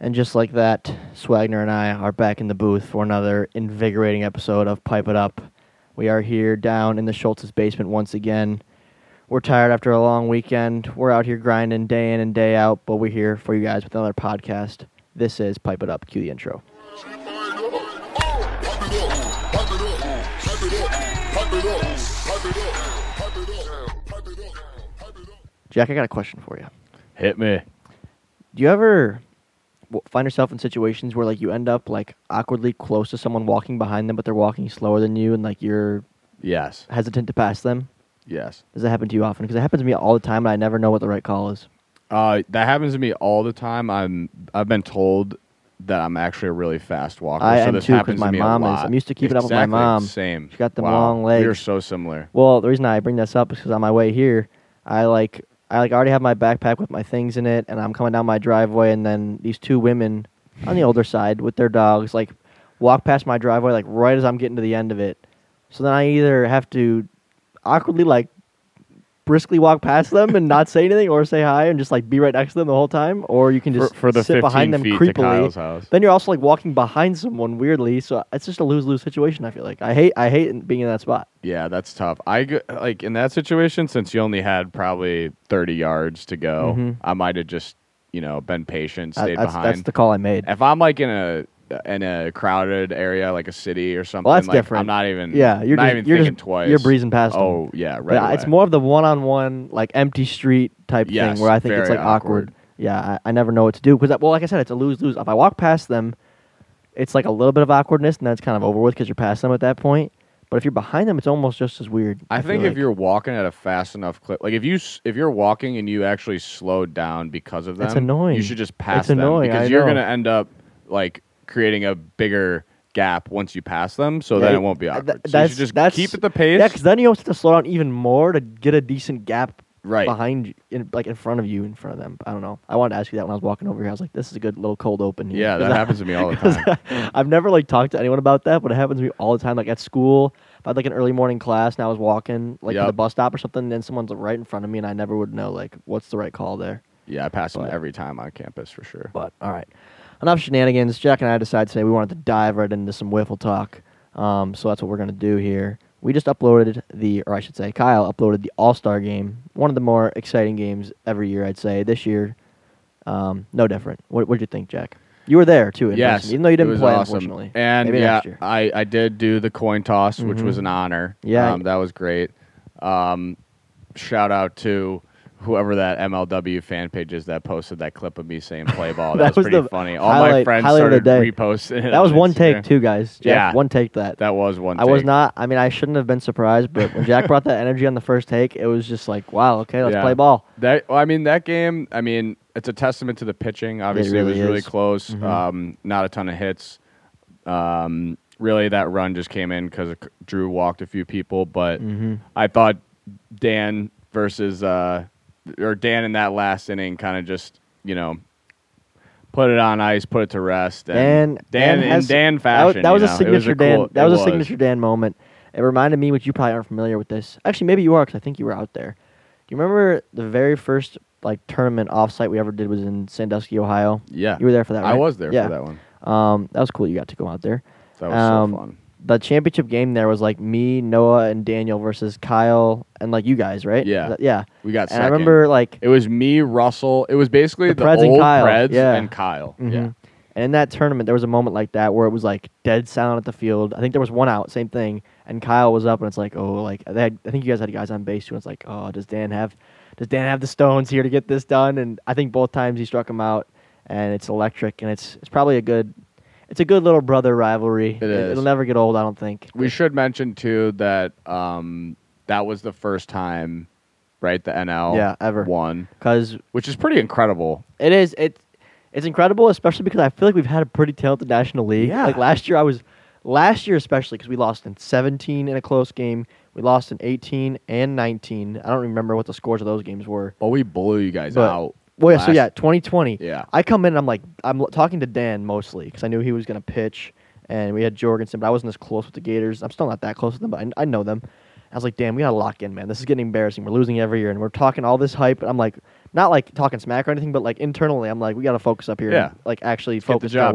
And just like that, Swagner and I are back in the booth for another invigorating episode of Pipe It Up. We are here down in the Schultz's basement once again. We're tired after a long weekend. We're out here grinding day in and day out, but we're here for you guys with another podcast. This is Pipe It Up. Cue the intro. Jack, I got a question for you. Hit me. Do you ever find yourself in situations where, like, you end up, like, awkwardly close to someone walking behind them, but they're walking slower than you, and, like, you're yes hesitant to pass them? Yes. Does that happen to you often? Because it happens to me all the time, and I never know what the right call is. That happens to me all the time. I've been told that I'm actually a really fast walker. I so am this too, because my mom is. I'm used to keeping exactly up with my mom. Same. She got them long legs. You're so similar. Well, the reason I bring this up is because on my way here, I already have my backpack with my things in it, and I'm coming down my driveway, and then these two women on the older side with their dogs, like, walk past my driveway, like, right as I'm getting to the end of it. So then I either have to awkwardly, like, briskly walk past them and not say anything or say hi and just, like, be right next to them the whole time, or you can just for the sit behind them creepily. To Kyle's house. Then you're also, like, walking behind someone weirdly, so it's just a lose-lose situation, I feel like. I hate being in that spot. Yeah, that's tough. Like, in that situation, since you only had probably 30 yards to go, mm-hmm. I might have just, you know, been patient, stayed behind. That's the call I made. If I'm, like, in a crowded area, like a city or something. Well, that's like, different. I'm not even, yeah, you're not just, even you're thinking just, twice. You're breezing past them. Oh, yeah, right away. It's more of the one-on-one, like, empty street type thing where I think it's, like, awkward. Yeah, I never know what to do. Because, well, like I said, it's a lose-lose. If I walk past them, it's, like, a little bit of awkwardness, and that's kind of over with because you're past them at that point. But if you're behind them, it's almost just as weird. I think if you're walking at a fast enough clip, like if you're walking and you actually slow down because of them, it's annoying. You should just pass them. It's annoying, because you're going to end up, like, creating a bigger gap once you pass them, so then it won't be awkward. So you should just keep at the pace. Yeah, because then you have to slow down even more to get a decent gap behind you, in front of you, in front of them. I don't know. I wanted to ask you that when I was walking over here. I was like, this is a good little cold open here. Yeah, that happens to me all the time. I've never, like, talked to anyone about that, but it happens to me all the time. Like, at school, if I had, like, an early morning class and I was walking, like, to the bus stop or something, and then someone's right in front of me, and I never would know, like, what's the right call there. Yeah, I pass them every time on campus for sure. But, all right. Enough shenanigans. Jack and I decided today we wanted to dive right into some wiffle talk, so that's what we're going to do here. We just uploaded Kyle uploaded the All-Star Game, one of the more exciting games every year, I'd say. This year, no different. What did you think, Jack? You were there, too, in person, even though you didn't play, awesome. Unfortunately. And, maybe next year. I did do the coin toss, mm-hmm. which was an honor. Yeah. That was great. Shout out to whoever that MLW fan page is that posted that clip of me saying play ball. That was pretty funny. All my friends started reposting it. That was one take too, guys. Jack, yeah. One take that. That was one take. I shouldn't have been surprised, but when Jack brought that energy on the first take, it was just like, wow, okay, let's play ball. That game, it's a testament to the pitching. Obviously, it was really close. Mm-hmm. Not a ton of hits. Really, that run just came in because Drew walked a few people, but mm-hmm. I thought Dan in that last inning kind of just, you know, put it on ice, put it to rest. And Dan fashion. That was a signature Dan. That was a signature Dan moment. It reminded me, which you probably aren't familiar with this. Actually, maybe you are because I think you were out there. Do you remember the very first tournament offsite we ever did was in Sandusky, Ohio? Yeah, you were there for that. Right? I was there for that one. That was cool. You got to go out there. That was so fun. The championship game there was, like, me, Noah, and Daniel versus Kyle and, like, you guys, right? Yeah. Yeah. We got second. And I remember, like... It was me, Russell. It was basically the Preds old Preds and Kyle. Mm-hmm. Yeah. And in that tournament, there was a moment like that where it was, like, dead silent at the field. I think there was one out, same thing. And Kyle was up, and it's like, oh, like... I think you guys had guys on base, too. And it's like, oh, does Dan have the stones here to get this done? And I think both times he struck him out, and it's electric, and it's probably a good... It's a good little brother rivalry. It is. It'll never get old, I don't think. We should mention, too, that that was the first time, right, the NL ever won. Which is pretty incredible. It is. It's incredible, especially because I feel like we've had a pretty talented National League. Yeah. Like, last year especially, because we lost in 17 in a close game. We lost in 18 and 19. I don't remember what the scores of those games were. But we blew you guys out. Well, yeah, 2020. Yeah. I come in and I'm talking to Dan mostly because I knew he was going to pitch, and we had Jorgensen, but I wasn't as close with the Gators. I'm still not that close with them, but I know them. I was like, damn, we got to lock in, man. This is getting embarrassing. We're losing every year, and we're talking all this hype. And I'm like, not like talking smack or anything, but like internally, I'm like, we got to focus up here. Yeah. And, like, actually focus. Get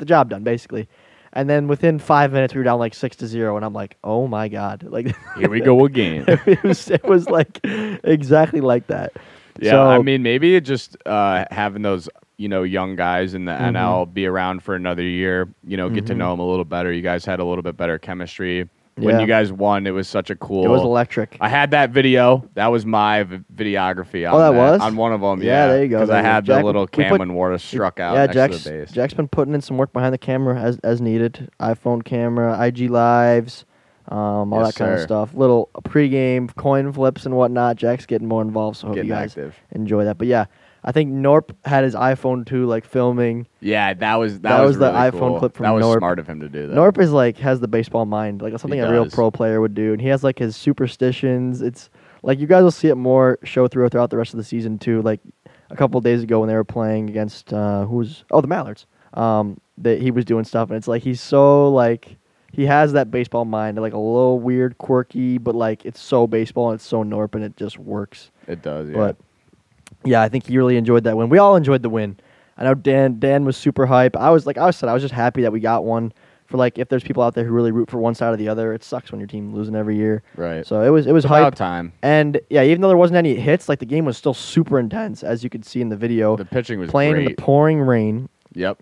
the job done, basically. And then within 5 minutes, we were down like 6-0, and I'm like, oh my God. Like, here we go again. it was like exactly like that. Yeah, so, I mean, maybe it just having those, you know, young guys in the NL be around for another year, you know, get to know them a little better. You guys had a little bit better chemistry. When you guys won, it was such a cool. It was electric. I had that video. That was my videography. Oh, that was? On one of them, yeah. Yeah, there you go. Because I had the little cam and Warda struck out next to the base. Jack's been putting in some work behind the camera as needed. iPhone camera, IG Lives, all that kind of stuff. Little pregame coin flips and whatnot. Jack's getting more involved, so I hope you guys enjoy that. But, yeah. I think Knorp had his iPhone too, like filming. Yeah, that was the really iPhone cool. clip from Knorp. That was Knorp. Smart of him to do that. Knorp is like has the baseball mind, like something a real pro player would do, and he has like his superstitions. It's like you guys will see it more show throughout the rest of the season too. Like a couple of days ago when they were playing against the Mallards, that he was doing stuff, and it's like he's so like he has that baseball mind, like a little weird, quirky, but like it's so baseball and it's so Knorp and it just works. It does, yeah. But, yeah, I think he really enjoyed that win. We all enjoyed the win. I know Dan was super hype. I was, like I said, I was just happy that we got one. For like, if there's people out there who really root for one side or the other, it sucks when your team losing every year. Right. So it was hype. About time. And yeah, even though there wasn't any hits, like the game was still super intense, as you could see in the video. The pitching was playing great. In the pouring rain. Yep.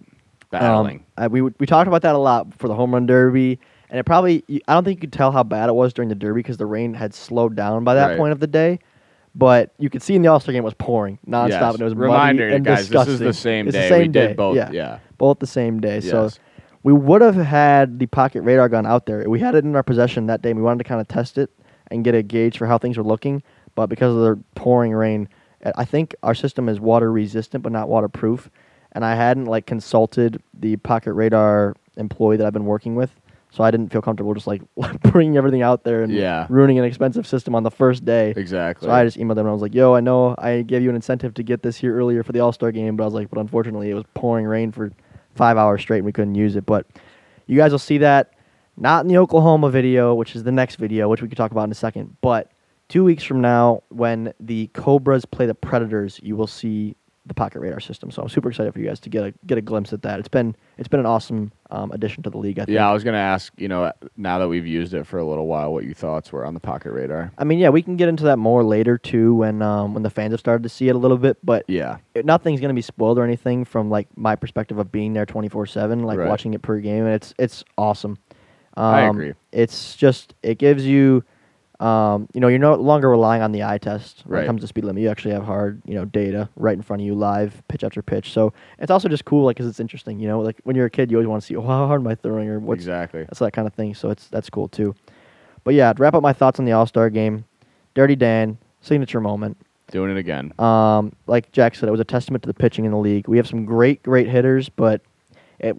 Battling. We talked about that a lot for the home run derby, and it probably I don't think you could tell how bad it was during the derby because the rain had slowed down by that point of the day. But you could see in the All-Star game it was pouring nonstop, and it was muddy and guys, disgusting. This is the same day. Did both, yeah. Both the same day. Yes. So we would have had the pocket radar gun out there. We had it in our possession that day, and we wanted to kind of test it and get a gauge for how things were looking. But because of the pouring rain, I think our system is water-resistant but not waterproof. And I hadn't like consulted the pocket radar employee that I've been working with, so I didn't feel comfortable just like bringing everything out there and ruining an expensive system on the first day. Exactly. So I just emailed them and I was like, yo, I know I gave you an incentive to get this here earlier for the All-Star game, but I was like, but unfortunately it was pouring rain for 5 hours straight and we couldn't use it. But you guys will see that not in the Oklahoma video, which is the next video, which we could talk about in a second, but 2 weeks from now when the Cobras play the Predators, you will see the pocket radar system. So I'm super excited for you guys to get a glimpse at that. It's been an awesome addition to the league, I think. Yeah, I was going to ask, you know, now that we've used it for a little while, what your thoughts were on the pocket radar. I mean, yeah, we can get into that more later too when the fans have started to see it a little bit, but yeah. Nothing's going to be spoiled or anything from like my perspective of being there 24/7, like watching it per game, and it's awesome. I agree. It's just it gives you you're no longer relying on the eye test when it comes to speed limit. You actually have hard, data right in front of you live, pitch after pitch. So it's also just cool, like, because it's interesting, like when you're a kid, you always want to see, how hard am I throwing or what's exactly. That's that kind of thing. So that's cool too. But yeah, to wrap up my thoughts on the All-Star game, Dirty Dan, signature moment. Doing it again. Like Jack said, it was a testament to the pitching in the league. We have some great, great hitters, but It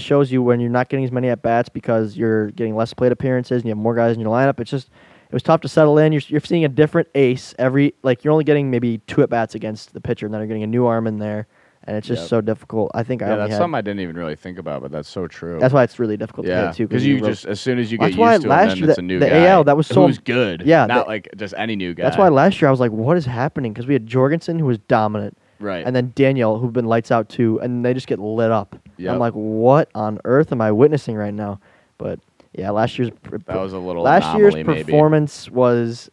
shows you when you're not getting as many at-bats because you're getting less plate appearances and you have more guys in your lineup. It's just, it was tough to settle in. You're seeing a different ace you're only getting maybe two at-bats against the pitcher, and then you're getting a new arm in there, and it's just so difficult. I think that's something I didn't even really think about, but that's so true. That's why it's really difficult to get, too. Because you just, as soon as you get used to it, then it's a new guy. The AL, that was so... who's good. Yeah. Not like just any new guy. That's why last year I was like, what is happening? Because we had Jorgensen, who was dominant. Right. And then Daniel, who've been lights out, too, and they just get lit up. Yep. I'm like, what on earth am I witnessing right now? But... yeah, last year's performance was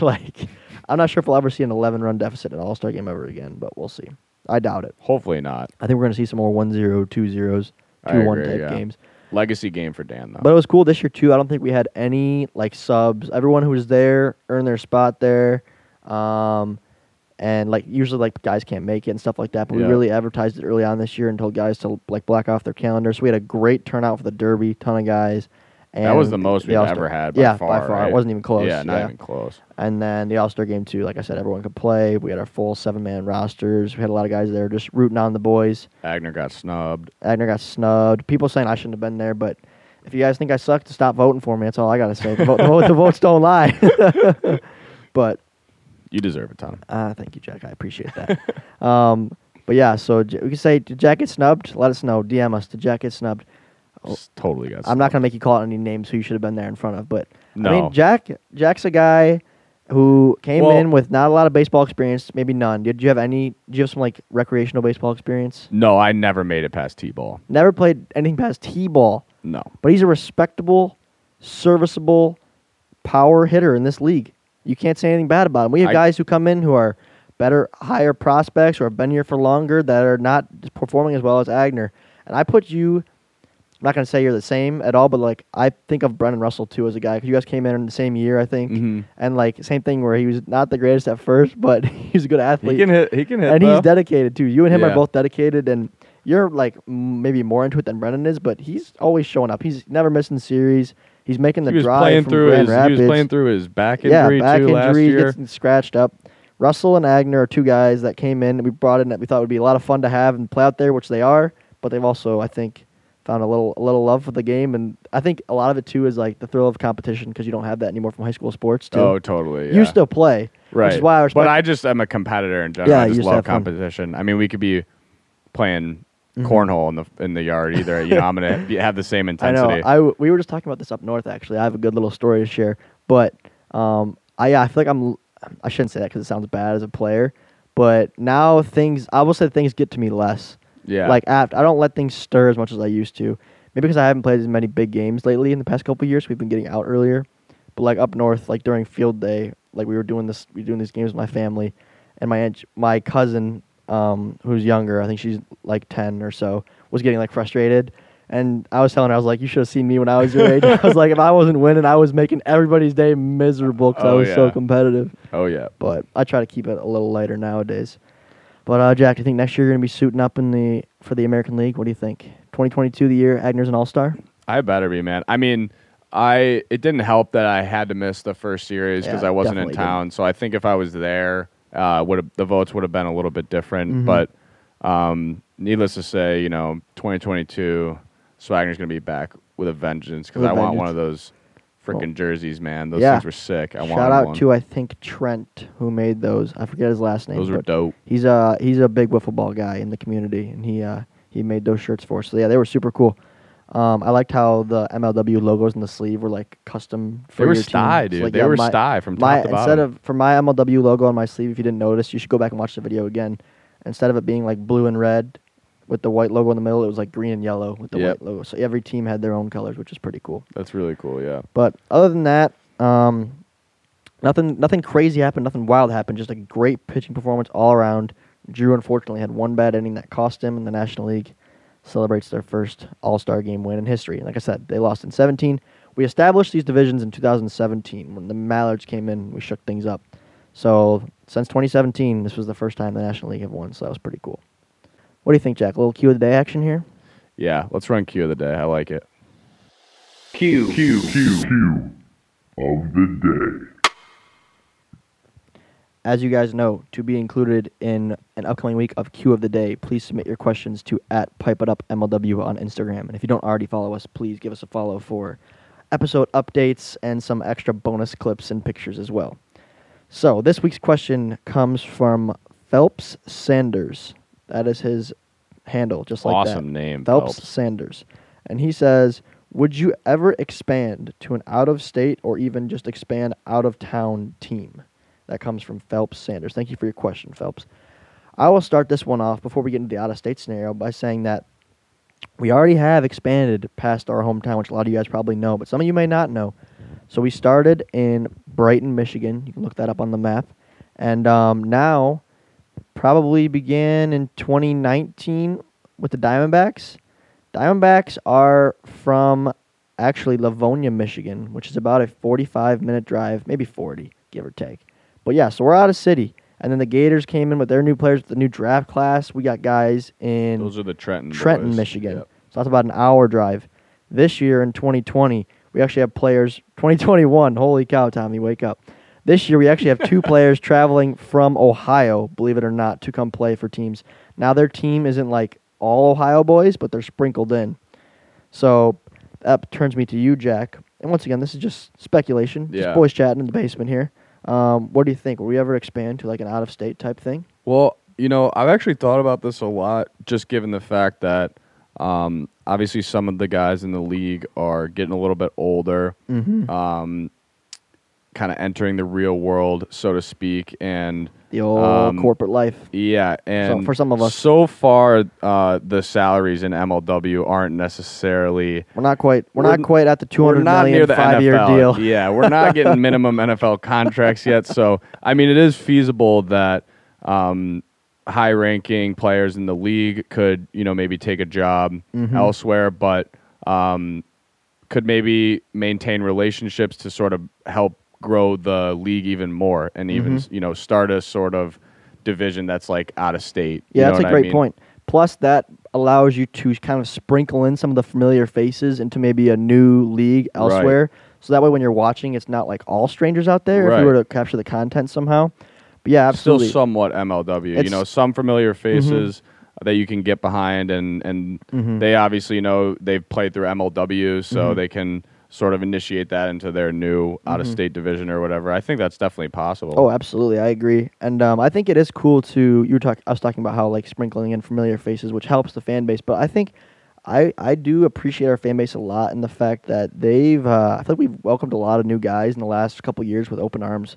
like, I'm not sure if we'll ever see an 11-run deficit in an All-Star game ever again, but we'll see. I doubt it. Hopefully not. I think we're going to see some more 1-0, 2-0s, 2-1 type games. Legacy game for Dan, though. But it was cool this year, too. I don't think we had any, subs. Everyone who was there earned their spot there. And, usually, guys can't make it and stuff like that. But we really advertised it early on this year and told guys to, black off their calendar. So we had a great turnout for the Derby, ton of guys. And that was the most we've ever had by far. Right? It wasn't even close. Yeah, not even close. And then the All-Star game, too, like I said, everyone could play. We had our full 7-man rosters. We had a lot of guys there just rooting on the boys. Agner got snubbed. People saying I shouldn't have been there, but if you guys think I sucked, stop voting for me. That's all I got to say. The votes don't lie. But you deserve it, Tom. Thank you, Jack. I appreciate that. But, yeah, so we can say, did Jack get snubbed? Let us know. DM us. Did Jack get snubbed? totally got. I'm not gonna make you call out any names who you should have been there in front of, but no. I mean, Jack's a guy who came in with not a lot of baseball experience, maybe none. Did you have any? Did you have some like recreational baseball experience? No, I never made it past T-ball. Never played anything past T-ball. No, but he's a respectable, serviceable power hitter in this league. You can't say anything bad about him. We have guys who come in who are better, higher prospects or have been here for longer that are not performing as well as Agner. And I put you, I'm not going to say you're the same at all, but like I think of Brennan Russell too as a guy because you guys came in the same year, I think. Mm-hmm. And like same thing where he was not the greatest at first, but he's a good athlete. He can hit. And he's dedicated too. You and him are both dedicated, and you're like maybe more into it than Brennan is, but he's always showing up. He's never missing series. He's making the drive from Grand Rapids. He was playing through his back injury too last year. Yeah, back injury, gets scratched up. Russell and Agner are two guys that came in and we brought in that we thought would be a lot of fun to have and play out there, which they are. But they've also, I think, found a little love for the game. And I think a lot of it, too, is like the thrill of competition because you don't have that anymore from high school sports, too. Oh, totally. Yeah. You still play. Right. Which is why I respect. But I just am a competitor in general. Yeah, I just love competition. Fun. I mean, we could be playing cornhole in the yard either. You know, I'm going to have the same intensity. I know. We were just talking about this up north, actually. I have a good little story to share. But I feel like I shouldn't say that because it sounds bad as a player, but now I will say things get to me less. Yeah. Like I don't let things stir as much as I used to. Maybe because I haven't played as many big games lately in the past couple of years. We've been getting out earlier, but like up north, like during field day, like we were doing these games with my family, and my cousin, who's younger, I think she's like 10 or so, was getting like frustrated. And I was telling her, I was like, you should have seen me when I was your age. I was like, if I wasn't winning, I was making everybody's day miserable because I was so competitive. Oh, yeah. But I try to keep it a little lighter nowadays. But, Jack, do you think next year you're going to be suiting up for the American League? What do you think? 2022, the year Agner's an all-star? I better be, man. I mean, it didn't help that I had to miss the first series because I wasn't in town. So I think if I was there, the votes would have been a little bit different. Mm-hmm. But needless to say, you know, 2022... Swagner's going to be back with a vengeance because I want one of those freaking jerseys, man. Those things were sick. Shout out to, I think, Trent, who made those. I forget his last name. Those were dope. He's a big wiffle ball guy in the community, and he made those shirts for us. So, yeah, they were super cool. I liked how the MLW logos in the sleeve were, like, custom for your team. They were sty, dude. So, like, they were sty from top to bottom. For my MLW logo on my sleeve, if you didn't notice, you should go back and watch the video again. Instead of it being, like, blue and red with the white logo in the middle, it was like green and yellow with the white logo. So every team had their own colors, which is pretty cool. That's really cool, yeah. But other than that, nothing crazy happened, nothing wild happened, just a great pitching performance all around. Drew, unfortunately, had one bad inning that cost him, and the National League celebrates their first All-Star game win in history. And like I said, they lost in 2017. We established these divisions in 2017. When the Mallards came in, we shook things up. So since 2017, this was the first time the National League have won, so that was pretty cool. What do you think, Jack? A little Q of the Day action here? Yeah, let's run Q of the Day. I like it. Q of the Day. As you guys know, to be included in an upcoming week of Q of the Day, please submit your questions to @PipeItUpMLW on Instagram. And if you don't already follow us, please give us a follow for episode updates and some extra bonus clips and pictures as well. So this week's question comes from Phelps Sanders. That is his handle, just like that. Awesome name, Phelps Sanders. And he says, would you ever expand to an out-of-state or even just expand out-of-town team? That comes from Phelps Sanders. Thank you for your question, Phelps. I will start this one off before we get into the out-of-state scenario by saying that we already have expanded past our hometown, which a lot of you guys probably know, but some of you may not know. So we started in Brighton, Michigan. You can look that up on the map. And now... probably began in 2019 with the Diamondbacks. Diamondbacks are from actually Livonia, Michigan, which is about a 45-minute drive, maybe 40, give or take. But yeah, so we're out of city. And then the Gators came in with their new players, with the new draft class. We got guys in those are the Trenton boys. Michigan. Yep. So that's about an hour drive. This year in 2020, we actually have players. 2021, holy cow, Tommy, wake up. This year, we actually have two players traveling from Ohio, believe it or not, to come play for teams. Now their team isn't like all Ohio boys, but they're sprinkled in. So that turns me to you, Jack. And once again, this is just speculation. Yeah. Just boys chatting in the basement here. What do you think? Will we ever expand to like an out-of-state type thing? Well, you know, I've actually thought about this a lot, just given the fact that obviously some of the guys in the league are getting a little bit older, kind of entering the real world, so to speak, and the old corporate life. Yeah, and so for some of us, so far the salaries in MLW aren't necessarily. We're not quite at the $200 million 5-year deal. Yeah, we're not getting minimum NFL contracts yet. So I mean, it is feasible that high-ranking players in the league could, you know, maybe take a job elsewhere, but could maybe maintain relationships to sort of help grow the league even more and even, you know, start a sort of division that's like out of state. Yeah, that's a great point. Plus, that allows you to kind of sprinkle in some of the familiar faces into maybe a new league elsewhere. Right. So that way when you're watching, it's not like all strangers out there if you were to capture the content somehow. But yeah, absolutely. Still somewhat MLW. It's, you know, some familiar faces that you can get behind, and they obviously know they've played through MLW, so they can sort of initiate that into their new out-of-state division or whatever. I think that's definitely possible. Oh, absolutely. I agree. And I think it is cool to – I was talking about how, like, sprinkling in familiar faces, which helps the fan base. But I think I do appreciate our fan base a lot in the fact that they've – I feel like we've welcomed a lot of new guys in the last couple of years with open arms.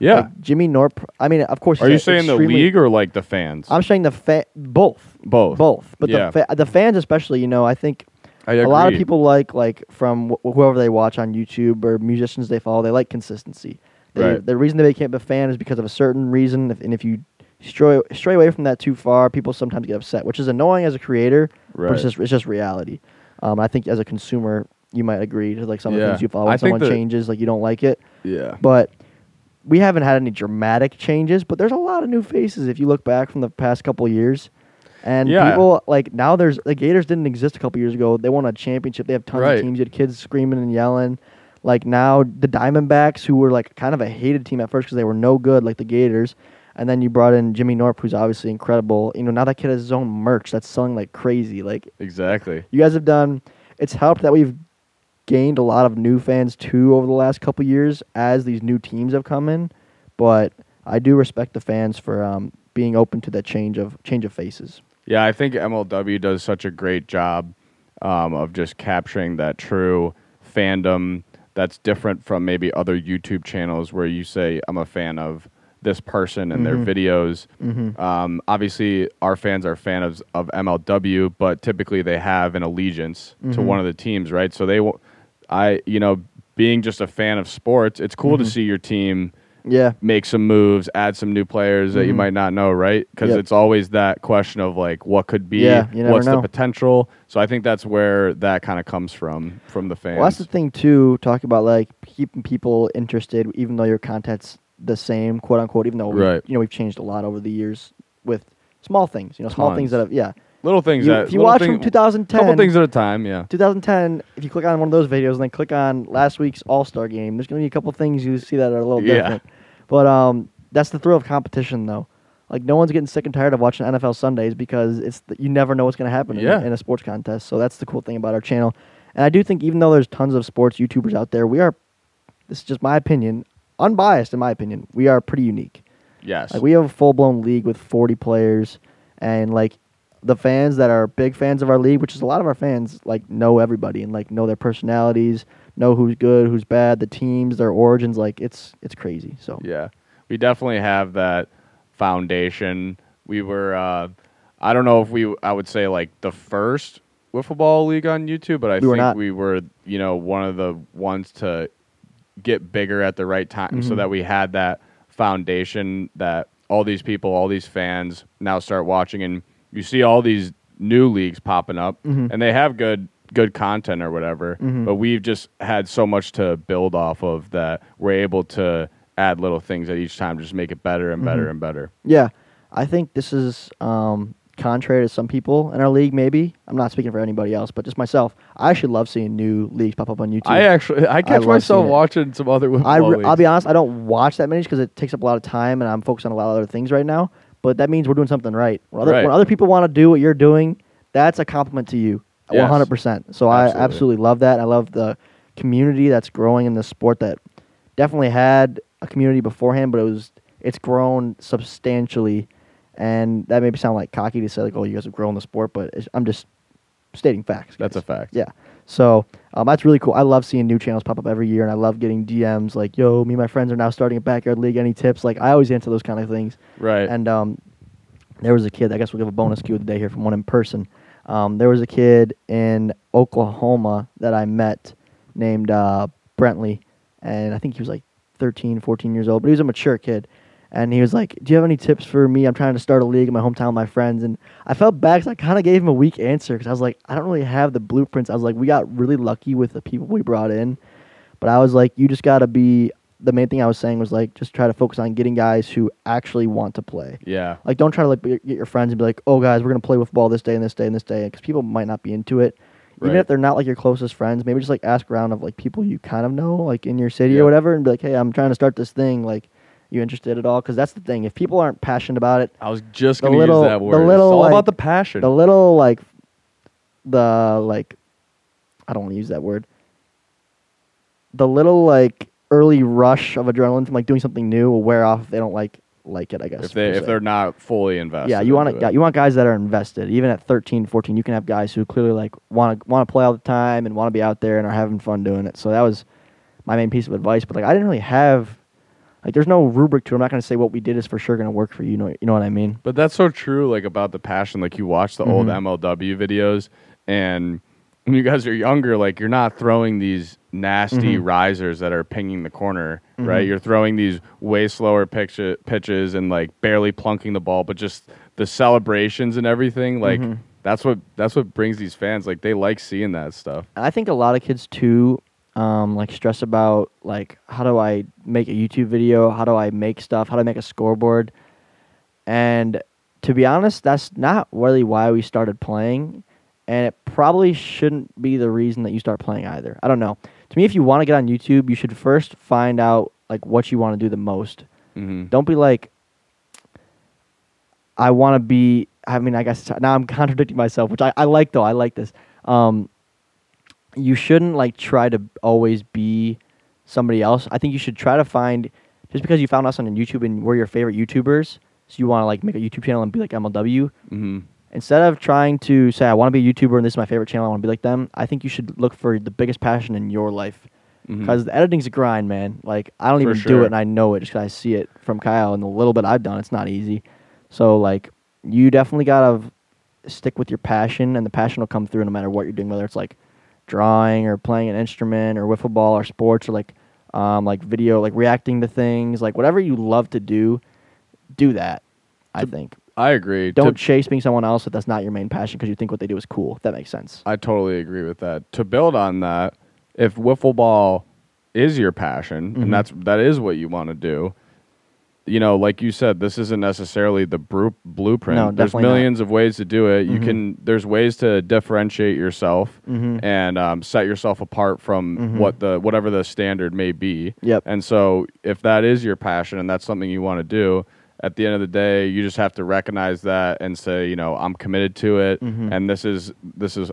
Yeah. Like Jimmy Knorp. I mean, of course. Are you saying the league or, like, the fans? I'm saying the both. But the fans especially, you know, I think – a lot of people like from whoever they watch on YouTube or musicians they follow, they like consistency. The reason that they can't be a fan is because of a certain reason, and if you stray away from that too far, people sometimes get upset, which is annoying as a creator, but it's just reality. I think as a consumer, you might agree to like some of the things you follow. When someone changes, like you don't like it. Yeah. But we haven't had any dramatic changes, but there's a lot of new faces if you look back from the past couple years. And people, like, now there's, the Gators didn't exist a couple years ago. They won a championship. They have tons of teams. You had kids screaming and yelling. Like, now the Diamondbacks, who were, like, kind of a hated team at first because they were no good, like the Gators. And then you brought in Jimmy Knorp, who's obviously incredible. You know, now that kid has his own merch. That's selling like crazy. Like, exactly. You guys have done, it's helped that we've gained a lot of new fans, too, over the last couple years as these new teams have come in. But I do respect the fans for being open to that change of faces. Yeah, I think MLW does such a great job of just capturing that true fandom that's different from maybe other YouTube channels where you say, I'm a fan of this person and their videos. Obviously, our fans are fans of MLW, but typically they have an allegiance to one of the teams, right? So being just a fan of sports, it's cool to see your team make some moves, add some new players that you might not know, right? Because it's always that question of, like, what could be, what's the potential. So I think that's where that kind of comes from the fans. Well, that's the thing, too, talk about, like, keeping people interested, even though your content's the same, quote-unquote, even though, we've changed a lot over the years with small things, you know, small things that have, little things that... If you watch from 2010... Couple things at a time, 2010, if you click on one of those videos and then click on last week's All-Star Game, there's going to be a couple things you see that are a little different. But that's the thrill of competition, though. Like, no one's getting sick and tired of watching NFL Sundays because it's you never know what's going to happen in a sports contest. So that's the cool thing about our channel. And I do think even though there's tons of sports YouTubers out there, we are, this is just my opinion, unbiased in my opinion, we are pretty unique. Yes. Like, we have a full-blown league with 40 players and, like, the fans that are big fans of our league, which is a lot of our fans, like, know everybody and, like, know their personalities, know who's good, who's bad, the teams, their origins. Like, it's crazy. So yeah, we definitely have that foundation. We were, I don't know if I would say, like, the first wiffle ball league on YouTube, but I think we were, you know, one of the ones to get bigger at the right time so that we had that foundation that all these people, all these fans now start watching, and you see all these new leagues popping up, and they have good content or whatever, but we've just had so much to build off of that we're able to add little things at each time, just make it better and better and better. Yeah, I think this is contrary to some people in our league, maybe. I'm not speaking for anybody else, but just myself. I actually love seeing new leagues pop up on YouTube. I catch myself watching some other leagues. I'll be honest, I don't watch that many because it takes up a lot of time, and I'm focused on a lot of other things right now. But that means we're doing something right. When other people want to do what you're doing, that's a compliment to you, 100%. So absolutely. I absolutely love that. I love the community that's growing in this sport that definitely had a community beforehand, but it's grown substantially. And that may sound like cocky to say, like, oh, you guys have grown the sport, but I'm just stating facts. Guys. That's a fact. Yeah. So that's really cool. I love seeing new channels pop up every year, and I love getting DMs like, yo, me and my friends are now starting a backyard league. Any tips? Like, I always answer those kind of things. Right. And there was a kid, I guess we'll give a bonus cue today here from one in person. There was a kid in Oklahoma that I met named Brentley, and I think he was like 13, 14 years old, but he was a mature kid. And he was like, do you have any tips for me? I'm trying to start a league in my hometown with my friends. And I felt bad because I kind of gave him a weak answer because I was like, I don't really have the blueprints. I was like, we got really lucky with the people we brought in. But I was like, you just got to be – the main thing I was saying was like, just try to focus on getting guys who actually want to play. Yeah. Like, don't try to like get your friends and be like, oh, guys, we're going to play football this day and this day and this day, because people might not be into it. Even if they're not like your closest friends, maybe just like ask around of like people you kind of know, like in your city or whatever, and be like, hey, I'm trying to start this thing, like, you interested at all? Because that's the thing. If people aren't passionate about it, I was just going to use that word. It's all like, about the passion. The little like, I don't want to use that word. The little like early rush of adrenaline from like doing something new will wear off if they don't like it. I guess if they're not fully invested. Yeah, you want guys that are invested. Even at 13, 14, you can have guys who clearly like want to play all the time and want to be out there and are having fun doing it. So that was my main piece of advice. But like, I didn't really have. Like, there's no rubric to it. I'm not going to say what we did is for sure going to work for you. You know what I mean? But that's so true, like, about the passion. Like, you watch the old MLW videos, and when you guys are younger, like, you're not throwing these nasty risers that are pinging the corner, right? You're throwing these way slower pitches and, like, barely plunking the ball, but just the celebrations and everything, like, that's what brings these fans. Like, they like seeing that stuff. I think a lot of kids, too, like stress about like, how do I make a YouTube video? How do I make stuff? How do I make a scoreboard? And to be honest, that's not really why we started playing. And it probably shouldn't be the reason that you start playing either. I don't know. To me, if you want to get on YouTube, you should first find out like what you want to do the most. Don't be like, I want to be, I mean, I guess now I'm contradicting myself, which I like though. I like this. You shouldn't like try to always be somebody else. I think you should try to find, just because you found us on YouTube and we're your favorite YouTubers, so you want to like make a YouTube channel and be like MLW. Instead of trying to say, I want to be a YouTuber and this is my favorite channel, I want to be like them, I think you should look for the biggest passion in your life. Because the editing's a grind, man. Like, I don't even do it, and I know it just because I see it from Kyle and the little bit I've done. It's not easy. So, like, you definitely got to stick with your passion, and the passion will come through no matter what you're doing, whether it's like drawing or playing an instrument or wiffle ball or sports or like video, like reacting to things, like whatever you love to do that. I think I agree. Don't chase being someone else if that's not your main passion, because you think what they do is cool, if that makes sense. I totally agree with that. To build on that, if wiffle ball is your passion and that is what you want to do, you know, like you said, this isn't necessarily the blueprint. No, there's millions of ways to do it. You can. There's ways to differentiate yourself and set yourself apart from whatever the standard may be. Yep. And so, if that is your passion and that's something you want to do, at the end of the day, you just have to recognize that and say, you know, I'm committed to it, and this is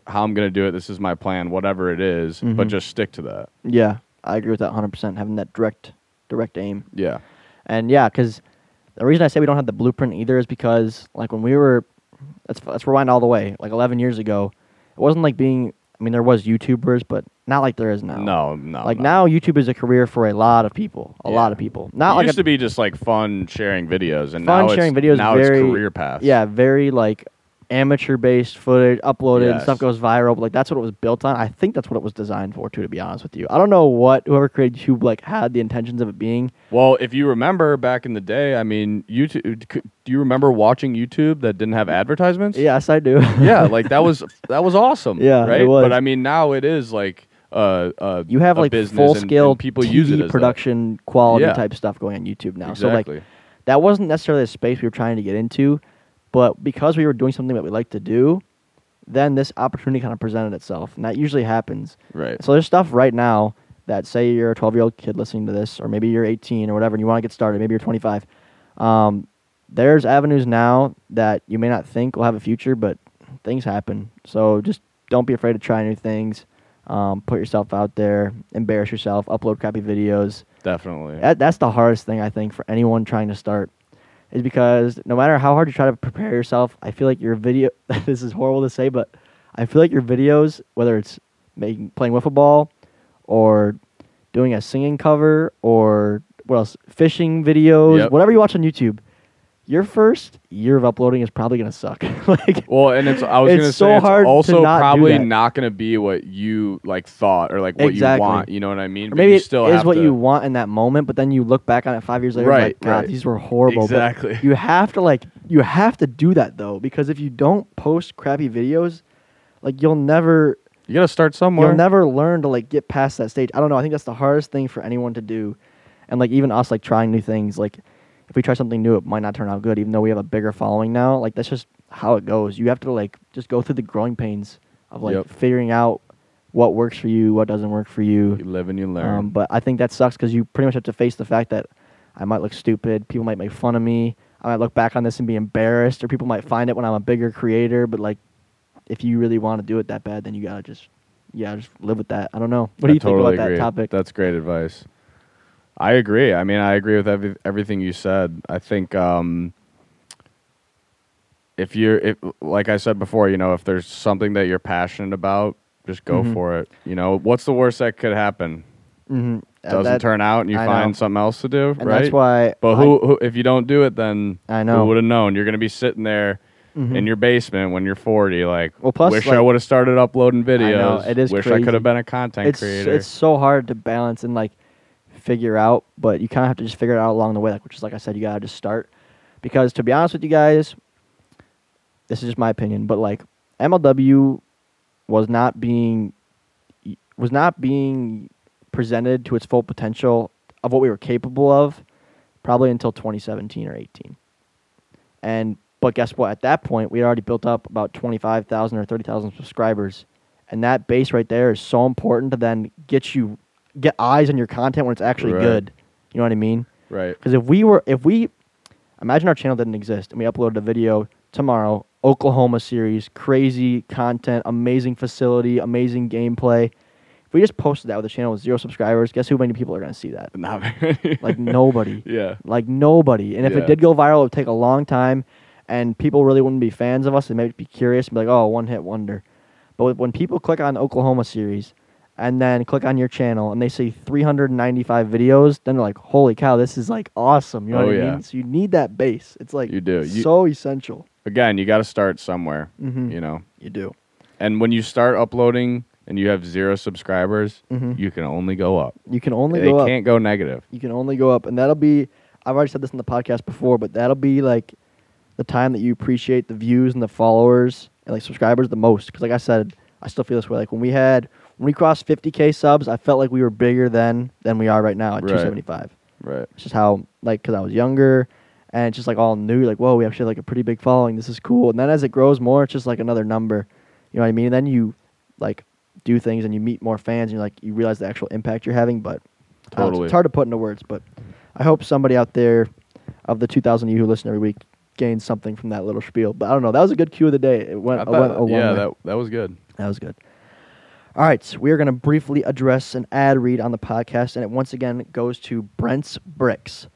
how I'm going to do it. This is my plan, whatever it is. But just stick to that. Yeah, I agree with that 100%. Having that direct aim. Yeah. And, yeah, because the reason I say we don't have the blueprint either is because, like, when we were, let's rewind all the way, like 11 years ago, it wasn't like being, I mean, there was YouTubers, but not like there is now. No. Like, now YouTube is a career for a lot of people, a lot of people. Not it like used to be just, like, fun sharing videos, and now it's career paths. Yeah, very, like, amateur-based footage, uploaded, and stuff goes viral. But, like, that's what it was built on. I think that's what it was designed for, too, to be honest with you. I don't know what whoever created YouTube, like, had the intentions of it being. Well, if you remember back in the day, I mean, YouTube. Do you remember watching YouTube that didn't have advertisements? Yes, I do. Yeah, like, that was awesome. Yeah, right? It was. But, I mean, now it is, like, you have, like, full-scale TV production quality type stuff going on YouTube now. Exactly. So, like, that wasn't necessarily a space we were trying to get into. But because we were doing something that we like to do, then this opportunity kind of presented itself. And that usually happens. Right. So there's stuff right now that, say you're a 12-year-old kid listening to this, or maybe you're 18 or whatever, and you want to get started. Maybe you're 25. There's avenues now that you may not think will have a future, but things happen. So just don't be afraid to try new things. Put yourself out there. Embarrass yourself. Upload crappy videos. Definitely. That's the hardest thing, I think, for anyone trying to start. Is because no matter how hard you try to prepare yourself, I feel like your video, this is horrible to say, but I feel like your videos, whether it's playing wiffle ball or doing a singing cover or what else, fishing videos, whatever you watch on YouTube, your first year of uploading is probably going to suck. It's also probably not going to be what you thought or what you want. You know what I mean? Or maybe it is what you want in that moment, but then you look back on it 5 years later. Right, and God, these were horrible. Exactly. But you have to you have to do that though, because if you don't post crappy videos, you'll never. You got to start somewhere. You'll never learn to get past that stage. I don't know. I think that's the hardest thing for anyone to do, and even us trying new things If we try something new, it might not turn out good, even though we have a bigger following now. That's just how it goes. You have to, just go through the growing pains of, figuring out what works for you, what doesn't work for you. You live and you learn. But I think that sucks because you pretty much have to face the fact that I might look stupid. People might make fun of me. I might look back on this and be embarrassed, or people might find it when I'm a bigger creator. But, if you really want to do it that bad, then you got to just live with that. I don't know. What do you totally think about that topic? That's great advice. I agree. I mean, I agree with everything you said. I think like I said before, if there's something that you're passionate about, just go for it. What's the worst that could happen? Doesn't turn out, and you find something else to do, and right? That's why. But who if you don't do it, then who would have known? You're gonna be sitting there in your basement when you're 40, wish I would have started uploading videos. I know, it is. Wish crazy. I could have been a content creator. It's so hard to balance and figure out, but you kind of have to just figure it out along the way, which is, like I said, you gotta just start, because to be honest with you guys, this is just my opinion, but MLW was not being presented to its full potential of what we were capable of probably until 2017 or 18. But guess what? At that point, we had already built up about 25,000 or 30,000 subscribers, and that base right there is so important to then get eyes on your content when it's actually good. You know what I mean? Right. Because if we imagine our channel didn't exist and we uploaded a video tomorrow, Oklahoma series, crazy content, amazing facility, amazing gameplay. If we just posted that with a channel with 0 subscribers, guess who many people are going to see that? Not very many. Nobody. Yeah. Nobody. And if it did go viral, it would take a long time, and people really wouldn't be fans of us. They might be curious and be oh, one-hit wonder. But when people click on Oklahoma series and then click on your channel, and they see 395 videos, then they're holy cow, this is, awesome. You know what I mean? So you need that base. It's, you do. So essential. Again, you got to start somewhere, you know? You do. And when you start uploading and you have 0 subscribers, you can only go up. You can only go up. They can't go negative. You can only go up. And that'll be, I've already said this in the podcast before, but that'll be, the time that you appreciate the views and the followers and, subscribers the most. Because, I said, I still feel this way. When we crossed 50K subs, I felt we were bigger then than we are right now at 275. Right. It's just how, because I was younger, and it's just, all new. Whoa, we actually have, a pretty big following. This is cool. And then as it grows more, it's just, another number. You know what I mean? And then you, do things, and you meet more fans, and, you realize the actual impact you're having. But it's hard to put into words. But I hope somebody out there of the 2,000 of you who listen every week gained something from that little spiel. But I don't know. That was a good cue of the day. It went a long way. That was good. That was good. All right, so we are going to briefly address an ad read on the podcast, and it once again goes to Brent's Bricks.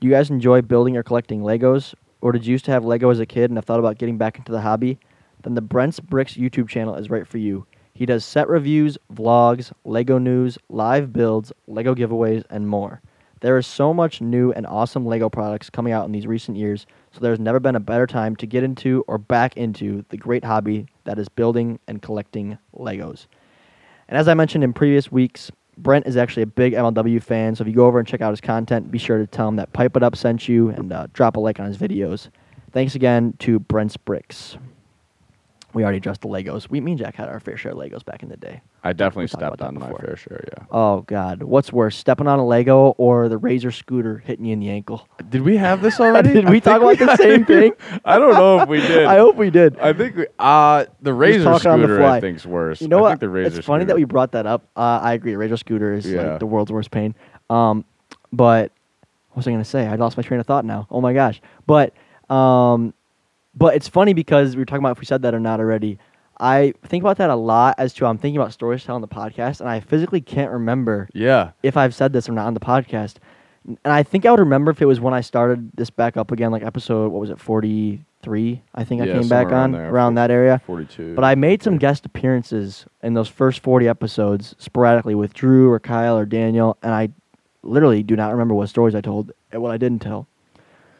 Do you guys enjoy building or collecting Legos, or did you used to have Lego as a kid and have thought about getting back into the hobby? Then the Brent's Bricks YouTube channel is right for you. He does set reviews, vlogs, Lego news, live builds, Lego giveaways, and more. There is so much new and awesome Lego products coming out in these recent years, so there's never been a better time to get into or back into the great hobby that is building and collecting Legos. And as I mentioned in previous weeks, Brent is actually a big MLW fan, so if you go over and check out his content, be sure to tell him that Pipe It Up sent you and drop a like on his videos. Thanks again to Brent's Bricks. We already addressed the Legos. Me and Jack had our fair share of Legos back in the day. I definitely stepped on my fair share, yeah. Oh, God. What's worse, stepping on a Lego or the Razor scooter hitting you in the ankle? Did we have this already? Did we talk about the same thing? I don't know if we did. I hope we did. I think the Razor scooter, I think, is worse. You know what? It's funny that we brought that up. I agree. Razor scooter is the world's worst pain. But what was I going to say? I lost my train of thought now. Oh, my gosh. But it's funny because we were talking about if we said that or not already. I think about that a lot as to I'm thinking about stories to tell on the podcast, and I physically can't remember if I've said this or not on the podcast. And I think I would remember if it was when I started this back up again, like episode, what was it, 43? I think I came back on, around that area. 42. But I made some guest appearances in those first 40 episodes sporadically with Drew or Kyle or Daniel, and I literally do not remember what stories I told and what I didn't tell.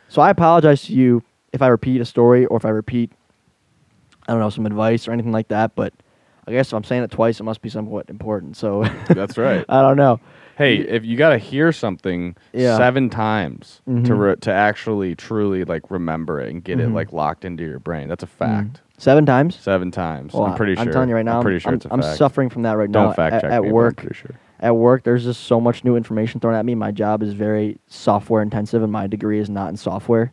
So I apologize to you if I repeat a story or if I repeat, I don't know, some advice or anything like that, but I guess if I'm saying it twice, it must be somewhat important. So that's right. I don't know. Hey, if you got to hear something 7 times to actually truly like remember it and get it like locked into your brain, that's a fact. 7 times? 7 times. Well, I'm telling you right now. I'm pretty sure it's a fact. I'm suffering from that right now. Don't fact check me. At work, I'm pretty sure. At work, there's just so much new information thrown at me. My job is very software intensive, and my degree is not in software.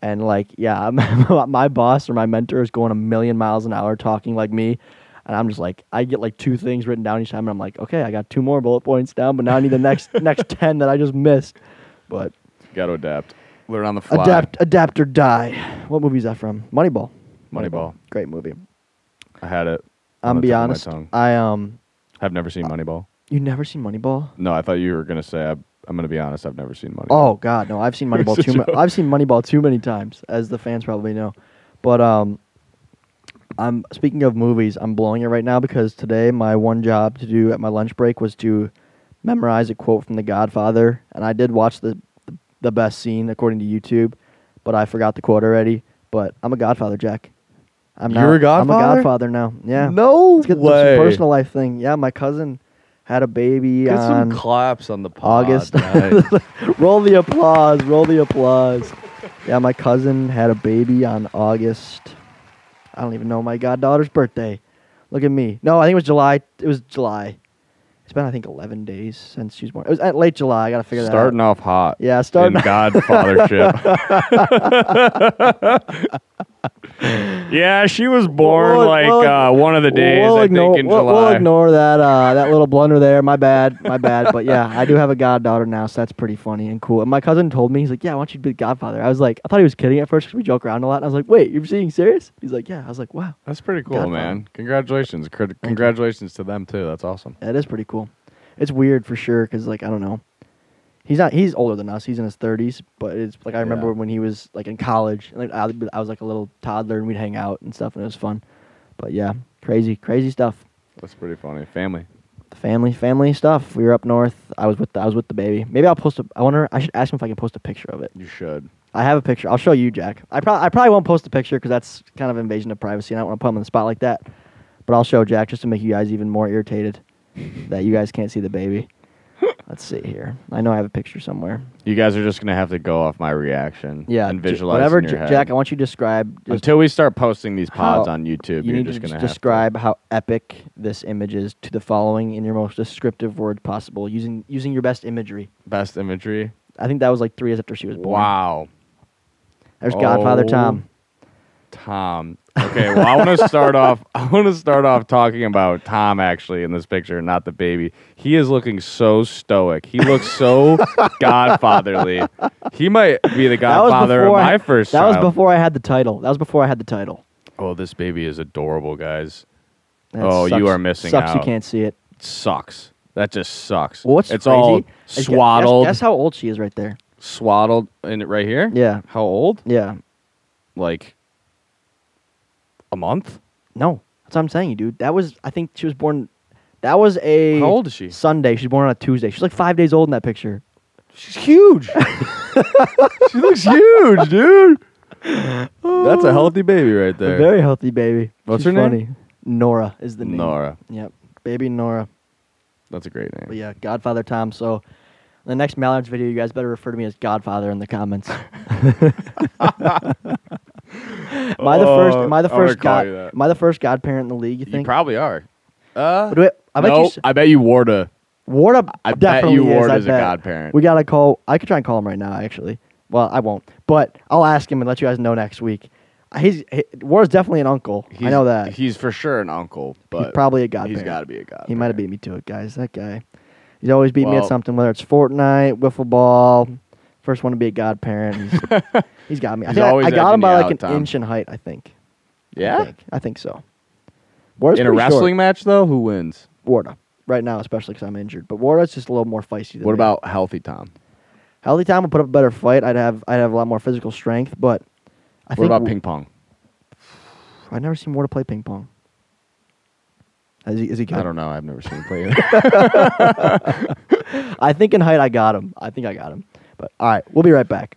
And like, yeah, my boss or my mentor is going 1,000,000 miles an hour talking like me. And I'm just like, I get like 2 things written down each time, and I'm like, okay, I got 2 more bullet points down, but now I need the next 10 that I just missed. But got to adapt, learn on the fly. Adapt or die. What movie is that from? Moneyball. Moneyball. Great movie. I had it. I'm be honest. I have never seen Moneyball. You never seen Moneyball? No, I thought you were gonna say I'm gonna be honest. I've never seen Moneyball. Oh God, no! I've seen Moneyball I've seen Moneyball too many times, as the fans probably know. But I'm speaking of movies, I'm blowing it right now because today my one job to do at my lunch break was to memorize a quote from The Godfather, and I did watch the best scene according to YouTube, but I forgot the quote already. But I'm a Godfather, Jack. You're a Godfather? I'm a Godfather now. Yeah. No way. It's a personal life thing. Yeah, my cousin had a baby. Get on some claps on the pod. August. Nice. Roll the applause. Roll the applause. Yeah, my cousin had a baby on August. I don't even know my goddaughter's birthday. Look at me. No, I think it was July. It was July. It's been, I think, 11 days since she's born. It was late July. I got to figure that out. Starting off hot. Yeah, starting off. In Godfathership. Yeah, she was born one of the days, I think, in July. We'll ignore that little blunder there. My bad. But yeah, I do have a goddaughter now, so that's pretty funny and cool. And my cousin told me, he's like, yeah, I want you to be the Godfather. I was like, I thought he was kidding at first because we joke around a lot. And I was like, wait, you're being serious? He's like, yeah. I was like, wow. That's pretty cool, Godfather. Man. Congratulations. Congratulations to them, too. That's awesome. That is pretty cool. It's weird for sure because, like, I don't know. He's older than us. He's in his 30s, but it's like I remember when he was like in college. And, like, I was like a little toddler, and we'd hang out and stuff, and it was fun. But yeah, crazy stuff. That's pretty funny. Family, the family stuff. We were up north. I was with the baby. Maybe I'll post. I wonder. I should ask him if I can post a picture of it. You should. I have a picture. I'll show you, Jack. I probably won't post a picture because that's kind of invasion of privacy, and I don't want to put him on the spot like that. But I'll show Jack just to make you guys even more irritated that you guys can't see the baby. Let's see here. I know I have a picture somewhere. You guys are just going to have to go off my reaction and visualize whatever, in your head. Jack, I want you to describe... Until we start posting these pods on YouTube, you're just going to have to... describe how epic this image is to the following in your most descriptive words possible, using your best imagery. Best imagery? I think that was like 3 years after she was born. Wow. There's Godfather Tom. Okay, well, I want to start off talking about Tom, actually, in this picture, not the baby. He is looking so stoic. He looks so godfatherly. He might be the godfather of my first child. That was before I had the title. Oh, this baby is adorable, guys. You are missing out. Sucks you can't see it. Sucks. That just sucks. Well, it's crazy? All swaddled. Guess how old she is right there. Swaddled in right here? Yeah. How old? Yeah. Like... a month? No. That's what I'm saying, dude. I think she was born... That was a... How old is she? Sunday. She's born on a Tuesday. She's like 5 days old in that picture. She's huge. She looks huge, dude. That's a healthy baby right there. A very healthy baby. What's her name? Nora is the name. Nora. Yep. Baby Nora. That's a great name. But yeah, Godfather Tom. So... the next Mallards video, you guys better refer to me as Godfather in the comments. Am I the first godparent in the league, you think? You probably are. I bet you Warda. Warda definitely is. I bet you Warda's a godparent. We got to call. I could try and call him right now, actually. Well, I won't. But I'll ask him and let you guys know next week. Warda's definitely an uncle. I know that. He's for sure an uncle, but he's probably a godparent. He's got to be a godparent. He might have beat me to it, guys. That guy. He's always beat me at something, whether it's Fortnite, wiffle ball. First one to be a godparent. He's got me. I got him by like an inch in height, I think. Yeah? I think so. Warda's in a wrestling match, though, who wins? Warda. Right now, especially because I'm injured. But Warda's just a little more feisty than me. What about healthy Tom? Healthy Tom would put up a better fight. I'd have a lot more physical strength, but I think... What about ping pong? I've never seen Warda play ping pong. Is he good? I don't know. I've never seen him play either. I think in height I got him. But all right, we'll be right back.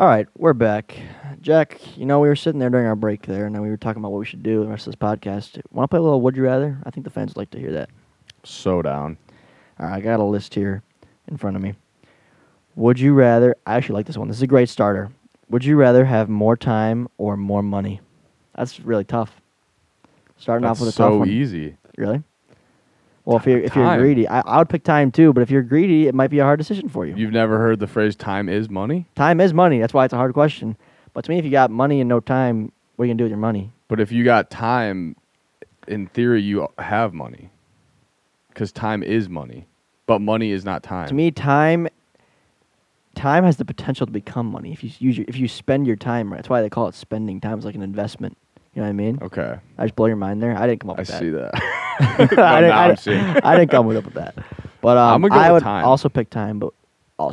All right, we're back. Jack, you know, we were sitting there during our break there, and then we were talking about what we should do the rest of this podcast. Want to play a little Would You Rather? I think the fans would like to hear that. So down. All right, I got a list here in front of me. Would you rather... I actually like this one. This is a great starter. Would you rather have more time or more money? That's really tough. Starting off with a tough one. That's so easy. Really? Well, if you're greedy, I would pick time too, but if you're greedy, it might be a hard decision for you. You've never heard the phrase time is money? Time is money. That's why it's a hard question. But to me, if you got money and no time, what are you going to do with your money? But if you got time, in theory, you have money because time is money, but money is not time. To me, time has the potential to become money if you use if you spend your time right. That's why they call it spending time. It's like an investment. You know what I mean? Okay. I just blow your mind there. I didn't come up with that. I see that. I didn't come up with that. But I would also pick time. But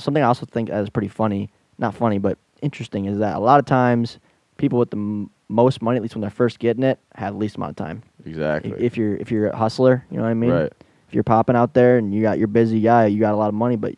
something I also think is pretty funny, not funny, but interesting, is that a lot of times people with the most money, at least when they're first getting it, have the least amount of time. Exactly. If you're a hustler, you know what I mean? Right. If you're popping out there and you're busy guy, you got a lot of money, but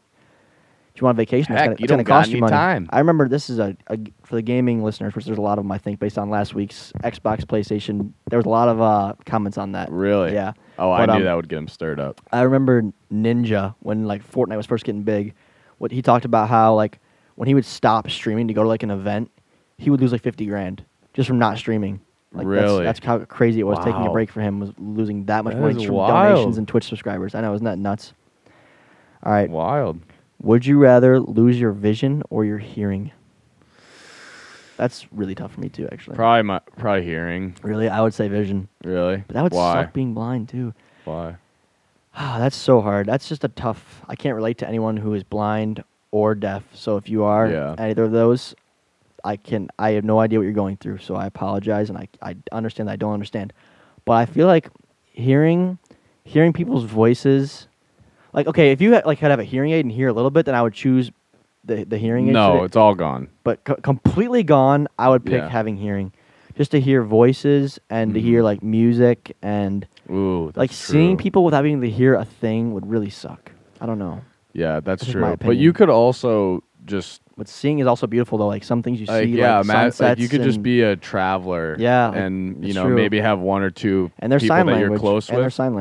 if you want a vacation, it's going to cost you money. Time. I remember this is a for the gaming listeners, which there's a lot of them, I think, based on last week's Xbox, PlayStation. There was a lot of comments on that. Really? Yeah. Oh, but, I knew that would get him stirred up. I remember Ninja, when like Fortnite was first getting big, what he talked about how like when he would stop streaming to go to like an event, he would lose like $50,000 just from not streaming. Like, really? That's how crazy it was. Wow. Taking a break for him was losing that much money from donations and Twitch subscribers. I know, isn't that nuts? All right. Wild. Would you rather lose your vision or your hearing? That's really tough for me too, actually. Probably hearing. Really? I would say vision. Really? But that would suck being blind too. Why? Oh, that's so hard. That's just a tough... I can't relate to anyone who is blind or deaf. So if you are either of those, I have no idea what you're going through. So I apologize, and I understand that I don't understand. But I feel like hearing people's voices... Like, okay, if you could have a hearing aid and hear a little bit, then I would choose the hearing aid. No, it's all gone. But completely gone, I would pick having hearing. Just to hear voices and to hear, like, music and... Ooh, that's true. Seeing people without being able to hear a thing would really suck. I don't know. Yeah, that's true. But you could also just... But seeing is also beautiful, though. Like, some things you see, like sunsets. Like, you could just be a traveler. Yeah. And, you know, maybe have one or two people that you're close with. And their sign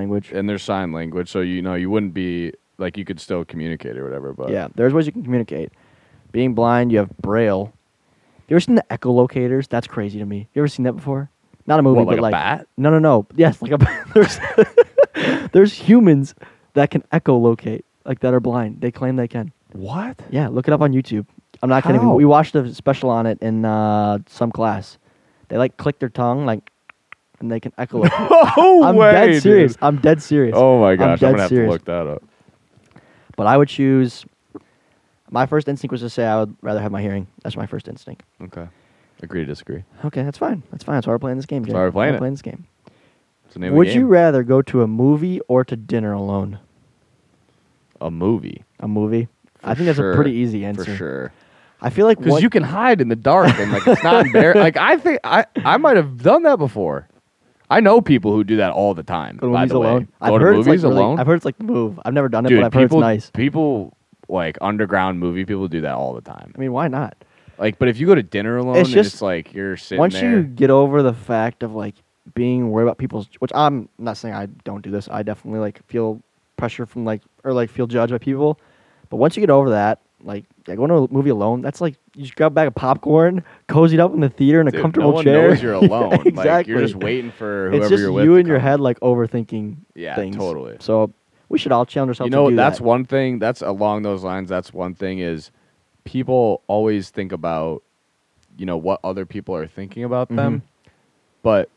language. So, you know, you wouldn't be... Like, you could still communicate or whatever, but... Yeah, there's ways you can communicate. Being blind, you have Braille. You ever seen the echolocators? That's crazy to me. You ever seen that before? Not a movie, but like... a bat? No. Yes, like a bat. There's humans that can echolocate, like, that are blind. They claim they can. What? Yeah, look it up on YouTube. I'm not kidding. We watched a special on it in some class. They, like, click their tongue, like... And they can echolocate. I'm dead serious. Oh, my gosh. I'm going to have to look that up. But I would choose... My first instinct was to say I would rather have my hearing. That's my first instinct. Okay. Agree to disagree. Okay, that's fine. That's why we're playing this game, Jake. It's the name of the game. Would you rather go to a movie or to dinner alone? A movie. I think that's a pretty easy answer. For sure. I feel like... Because you can hide in the dark and like it's not embarrassing. Like I think I might have done that before. I know people who do that all the time. I've heard it's like the move. I've never done it, but I've heard it's nice. People like underground movie people do that all the time. I mean, why not? Like, but if you go to dinner alone, it's like you're sitting there. Once you get over the fact of like being worried about people's, which I'm not saying I don't do this. I definitely like feel pressure from feel judged by people. But once you get over that, going to a movie alone, that's like you just grab a bag of popcorn, cozied up in the theater in a comfortable chair. No one knows you're alone. Yeah, exactly. Like, you're just waiting for whoever you're with. It's just you in your head, like, overthinking things. Yeah, totally. So we should all challenge ourselves. You know, to do that's that. One thing. That's along those lines. That's one thing is people always think about, you know, what other people are thinking about them, but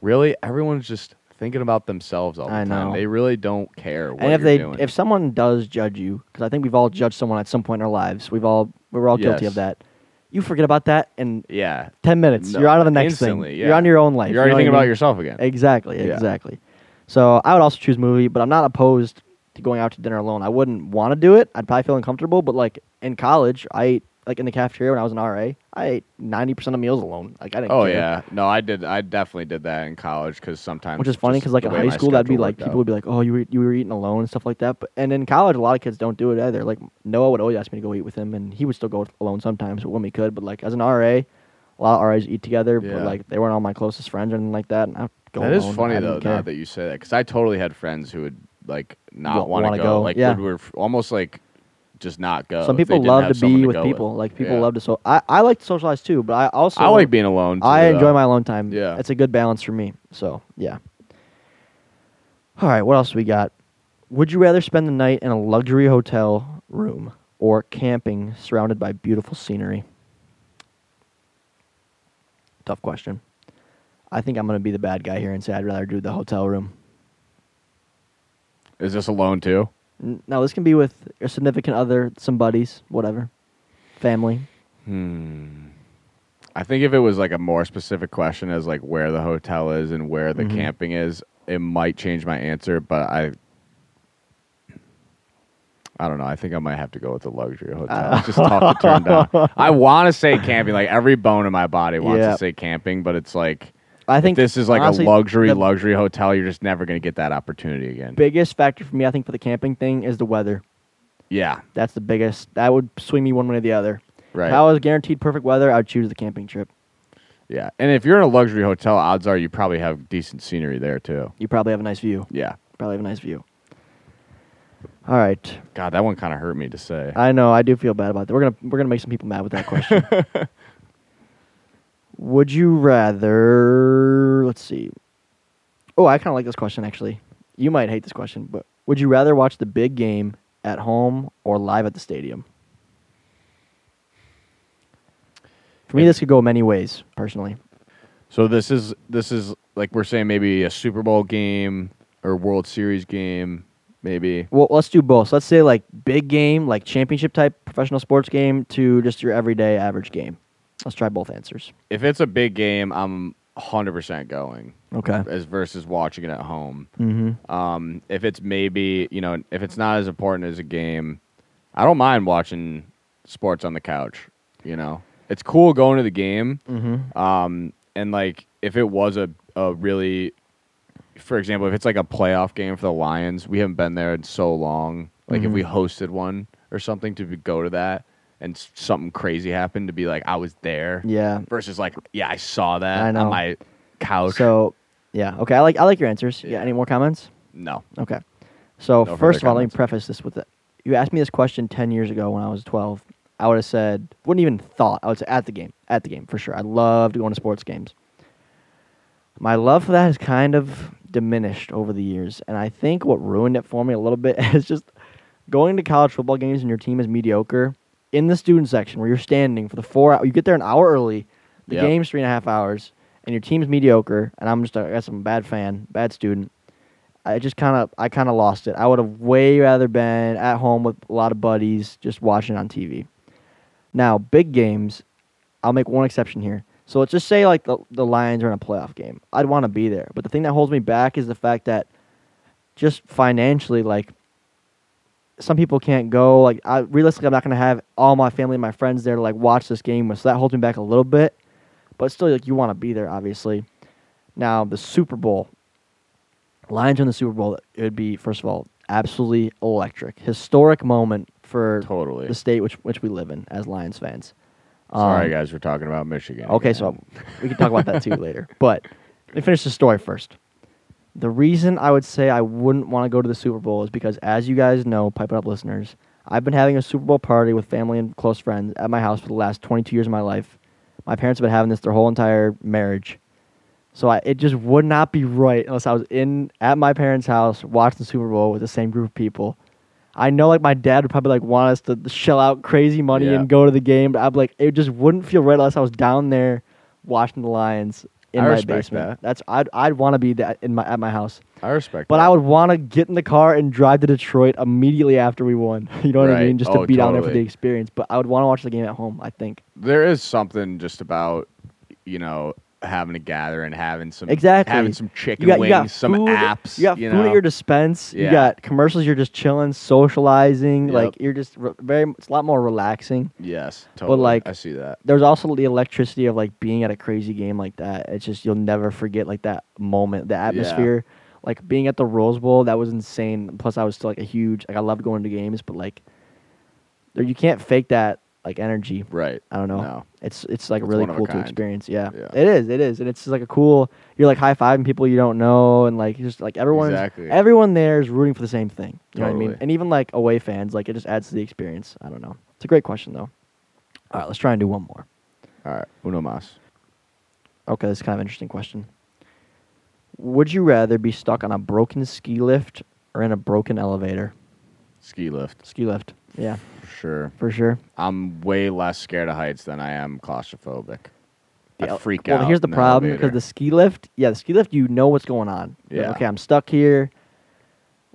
really everyone's just thinking about themselves all the time. They really don't care what you're doing. If someone does judge you, because I think we've all judged someone at some point in our lives. We're all guilty of that. You forget about that in 10 minutes. No, you're out of the next thing. Yeah. You're on your own life. You're already thinking about yourself again. Exactly, exactly. So I would also choose movie, but I'm not opposed to going out to dinner alone. I wouldn't want to do it. I'd probably feel uncomfortable, but like in college, I ate like in the cafeteria when I was an RA, I ate 90% of meals alone. Like I didn't care. No, I did. I definitely did that in college because sometimes. Which is funny because like in high school, that'd be like people would be like, "Oh, you were eating alone" and stuff like that. But and in college, a lot of kids don't do it either. Like Noah would always ask me to go eat with him, and he would still go alone sometimes when we could. But like as an RA, a lot of RAs eat together, but like they weren't all my closest friends or anything like that. And I would go alone. That is funny though, now that you say that, because I totally had friends who would like not want to go. Like we were almost like. Just not go. Some people love to be with people. Like people love to. So I like to socialize too, but I like being alone. I enjoy my alone time. Yeah, it's a good balance for me. So yeah. All right, what else we got? Would you rather spend the night in a luxury hotel room or camping surrounded by beautiful scenery? Tough question. I think I'm gonna be the bad guy here and say I'd rather do the hotel room. Is this alone too? No, this can be with a significant other, some buddies, whatever, family. I think if it was like a more specific question as like where the hotel is and where the camping is, it might change my answer. But I don't know. I think I might have to go with the luxury hotel. It's just tough to turn down. I want to say camping. Like every bone in my body wants to say camping, but it's like. I think if this is like honestly, a luxury hotel. You're just never going to get that opportunity again. Biggest factor for me, I think, for the camping thing is the weather. Yeah. That's the biggest. That would swing me one way or the other. Right. If I was guaranteed perfect weather, I would choose the camping trip. Yeah. And if you're in a luxury hotel, odds are you probably have decent scenery there, too. You probably have a nice view. Yeah. Probably have a nice view. All right. God, that one kind of hurt me to say. I know. I do feel bad about that. We're gonna make some people mad with that question. Would you rather... Let's see. Oh, I kind of like this question, actually. You might hate this question, but would you rather watch the big game at home or live at the stadium? For me, this could go many ways, personally. So this is like we're saying maybe a Super Bowl game or World Series game, maybe. Well, let's do both. So let's say like big game, like championship-type professional sports game to just your everyday average game. Let's try both answers. If it's a big game, I'm 100% going. Okay. As versus watching it at home. Mm-hmm. If it's maybe, you know, if it's not as important as a game, I don't mind watching sports on the couch, you know. It's cool going to the game. Mm-hmm. And, like, if it was a really, for example, if it's like a playoff game for the Lions, we haven't been there in so long. Like, if we hosted one or something to go to that. And something crazy happened to be like, I was there. Yeah. Versus like, yeah, I saw that on my couch. So, yeah. Okay. I like your answers. Yeah. Any more comments? No. Okay. So, first of all, let me preface this with that. You asked me this question 10 years ago when I was 12. I would have said, wouldn't even thought. I would say at the game for sure. I loved going to sports games. My love for that has kind of diminished over the years. And I think what ruined it for me a little bit is just going to college football games and your team is mediocre. In the student section where you're standing for the 4 hours, you get there an hour early, the game's 3.5 hours, and your team's mediocre, and I guess I'm a bad fan, bad student. I kind of lost it. I would have way rather been at home with a lot of buddies just watching on TV. Now, big games, I'll make one exception here. So let's just say like the Lions are in a playoff game. I'd want to be there, but the thing that holds me back is the fact that just financially, like, some people can't go. Like, realistically, I'm not going to have all my family and my friends there to, like, watch this game with. So that holds me back a little bit. But still, like, you want to be there, obviously. Now, the Super Bowl. Lions win the Super Bowl. It would be, first of all, absolutely electric. Historic moment for the state which we live in as Lions fans. Sorry, guys. We're talking about Michigan. Okay, so we can talk about that, too, later. But let me finish the story first. The reason I would say I wouldn't want to go to the Super Bowl is because, as you guys know, Pipe It Up listeners, I've been having a Super Bowl party with family and close friends at my house for the last 22 years of my life. My parents have been having this their whole entire marriage. So it just would not be right unless I was at my parents' house watching the Super Bowl with the same group of people. I know, like, my dad would probably, like, want us to shell out crazy money and go to the game, but I'd be like, it just wouldn't feel right unless I was down there watching the Lions in my basement. I'd want to be that at my house. I respect that. But I would want to get in the car and drive to Detroit immediately after we won. You know what I mean? Just to be down there for the experience. But I would want to watch the game at home, I think. There is something just about, you know, having a gathering, having some chicken wings, some apps. You got food at your dispense. Yeah. You got commercials. You're just chilling, socializing. Yep. Like, you're just it's a lot more relaxing. Yes, totally. But, like, I see that. There's also the electricity of, like, being at a crazy game like that. It's just, you'll never forget, like, that moment, the atmosphere. Yeah. Like, being at the Rose Bowl, that was insane. Plus, I was still, like, I loved going to games, but, like, you can't fake that. Like, energy, right? I don't know. No. It's like, it's really cool to experience. Yeah, it is, and it's just like a cool. You're like high fiving people you don't know, and like just like everyone there is rooting for the same thing. You know what I mean? And even like away fans, like it just adds to the experience. I don't know. It's a great question though. All right, let's try and do one more. All right, uno mas. Okay, this is kind of an interesting question. Would you rather be stuck on a broken ski lift or in a broken elevator? Ski lift. Yeah. For sure. I'm way less scared of heights than I am claustrophobic. I freak out. Well, here's the problem, because the ski lift, you know what's going on. Yeah. Like, okay, I'm stuck here.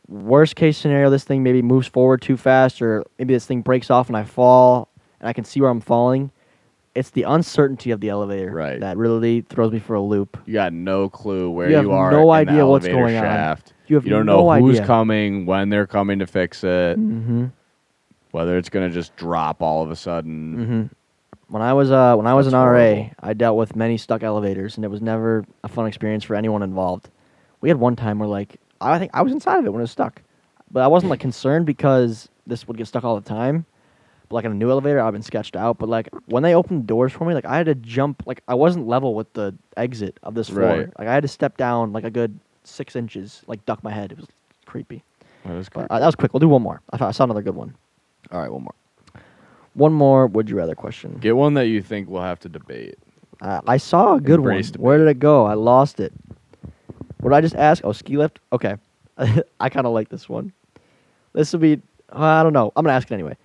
Worst case scenario, this thing maybe moves forward too fast, or maybe this thing breaks off and I fall, and I can see where I'm falling. It's the uncertainty of the elevator that really throws me for a loop. You got no clue where you are. You have no idea what's going on. You don't know who's coming, when they're coming to fix it. Mm-hmm. Whether it's gonna just drop all of a sudden. Mm-hmm. When I was an RA, I dealt with many stuck elevators, and it was never a fun experience for anyone involved. We had one time where, like, I think I was inside of it when it was stuck, but I wasn't like concerned because this would get stuck all the time. But like in a new elevator, I've been sketched out. But like when they opened the doors for me, like I had to jump. Like I wasn't level with the exit of this floor. Right. Like I had to step down like a good 6 inches, like duck my head. It was creepy. That was creepy. That was quick. We'll do one more. I saw another good one. All right, one more would you rather question. Get one that you think we'll have to debate. I saw a good one. Debate. Where did it go? I lost it. What did I just ask? Oh, ski lift? Okay. I kind of like this one. This will be, I don't know. I'm going to ask it anyway.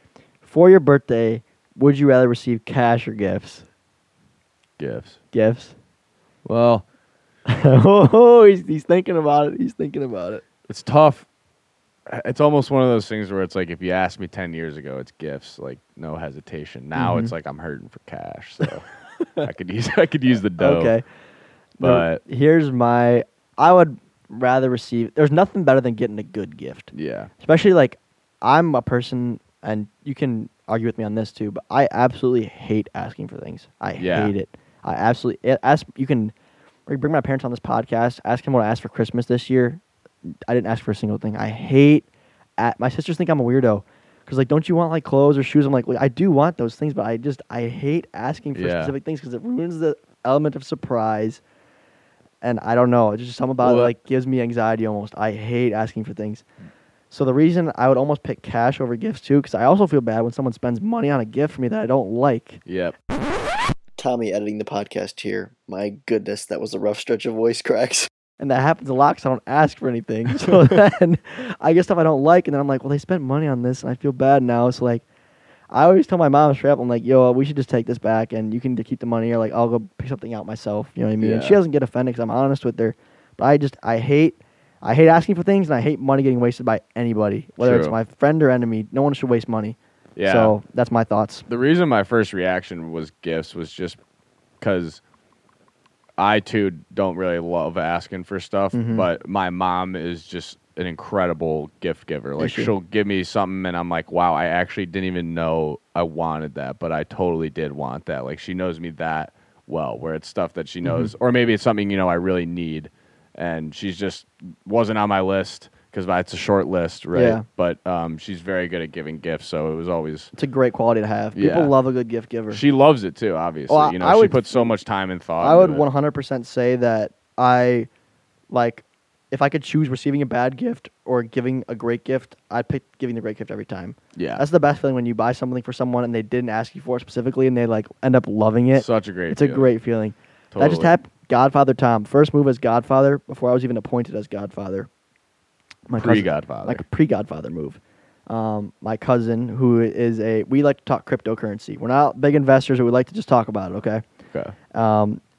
For your birthday, would you rather receive cash or gifts? Gifts? Well. Oh, he's thinking about it. It's tough. It's almost one of those things where it's like, if you asked me 10 years ago, it's gifts, like no hesitation. Now it's like I'm hurting for cash, so I could use the dough. Okay, but now, I would rather receive. There's nothing better than getting a good gift. Yeah, especially like I'm a person, and you can argue with me on this too, but I absolutely hate asking for things. I hate it. I absolutely ask. You can bring my parents on this podcast. Ask him what I asked for Christmas this year. I didn't ask for a single thing. I hate. My sisters think I'm a weirdo, because like, don't you want like clothes or shoes? I'm like, well, I do want those things, but I hate asking for specific things because it ruins the element of surprise. And I don't know, it's just something about it like gives me anxiety almost. I hate asking for things. So the reason I would almost pick cash over gifts too, because I also feel bad when someone spends money on a gift for me that I don't like. Yep. Tommy editing the podcast here. My goodness, that was a rough stretch of voice cracks. And that happens a lot because I don't ask for anything. So then I get stuff I don't like. And then I'm like, well, they spent money on this and I feel bad now. So like, I always tell my mom straight up, I'm like, yo, we should just take this back and you can keep the money, or like, I'll go pick something out myself. You know what I mean? Yeah. And she doesn't get offended because I'm honest with her. But I hate asking for things, and I hate money getting wasted by anybody, whether it's my friend or enemy. No one should waste money. Yeah. So that's my thoughts. The reason my first reaction was gifts was just because I, too, don't really love asking for stuff, but my mom is just an incredible gift giver. Like, she'll give me something, and I'm like, wow, I actually didn't even know I wanted that, but I totally did want that. Like, she knows me that well, where it's stuff that she knows, or maybe it's something, you know, I really need, and she's just wasn't on my list, because it's a short list, right? Yeah. But she's very good at giving gifts, so it was always... It's a great quality to have. People love a good gift giver. She loves it, too, obviously. Well, she puts so much time and thought. I would 100% say that if I could choose receiving a bad gift or giving a great gift, I'd pick giving the great gift every time. Yeah. That's the best feeling, when you buy something for someone and they didn't ask you for it specifically, and they, like, end up loving it. It's a great feeling. That just happened. Godfather Tom. First move as Godfather before I was even appointed as Godfather. Pre-Godfather move. My cousin, who is we like to talk cryptocurrency. We're not big investors, but we like to just talk about it, okay? Okay.